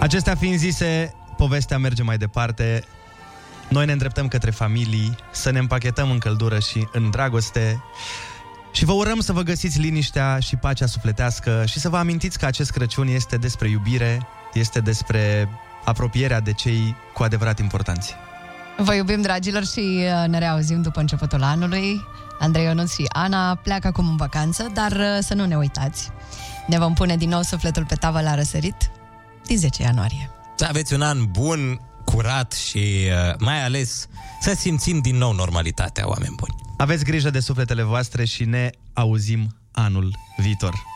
Acestea fiind zise, povestea merge mai departe. Noi ne îndreptăm către familii, să ne împachetăm în căldură și în dragoste. Și vă urăm să vă găsiți liniștea și pacea sufletească și să vă amintiți că acest Crăciun este despre iubire, este despre apropierea de cei cu adevărat importanți. Vă iubim, dragilor, și ne reauzim după începutul anului. Andrei, Ionuț și Ana pleacă acum în vacanță, dar să nu ne uitați. Ne vom pune din nou sufletul pe tavă la răsărit din 10 ianuarie. Să aveți un an bun, curat și mai ales să simțim din nou normalitatea, oameni buni. Aveți grijă de sufletele voastre și ne auzim anul viitor.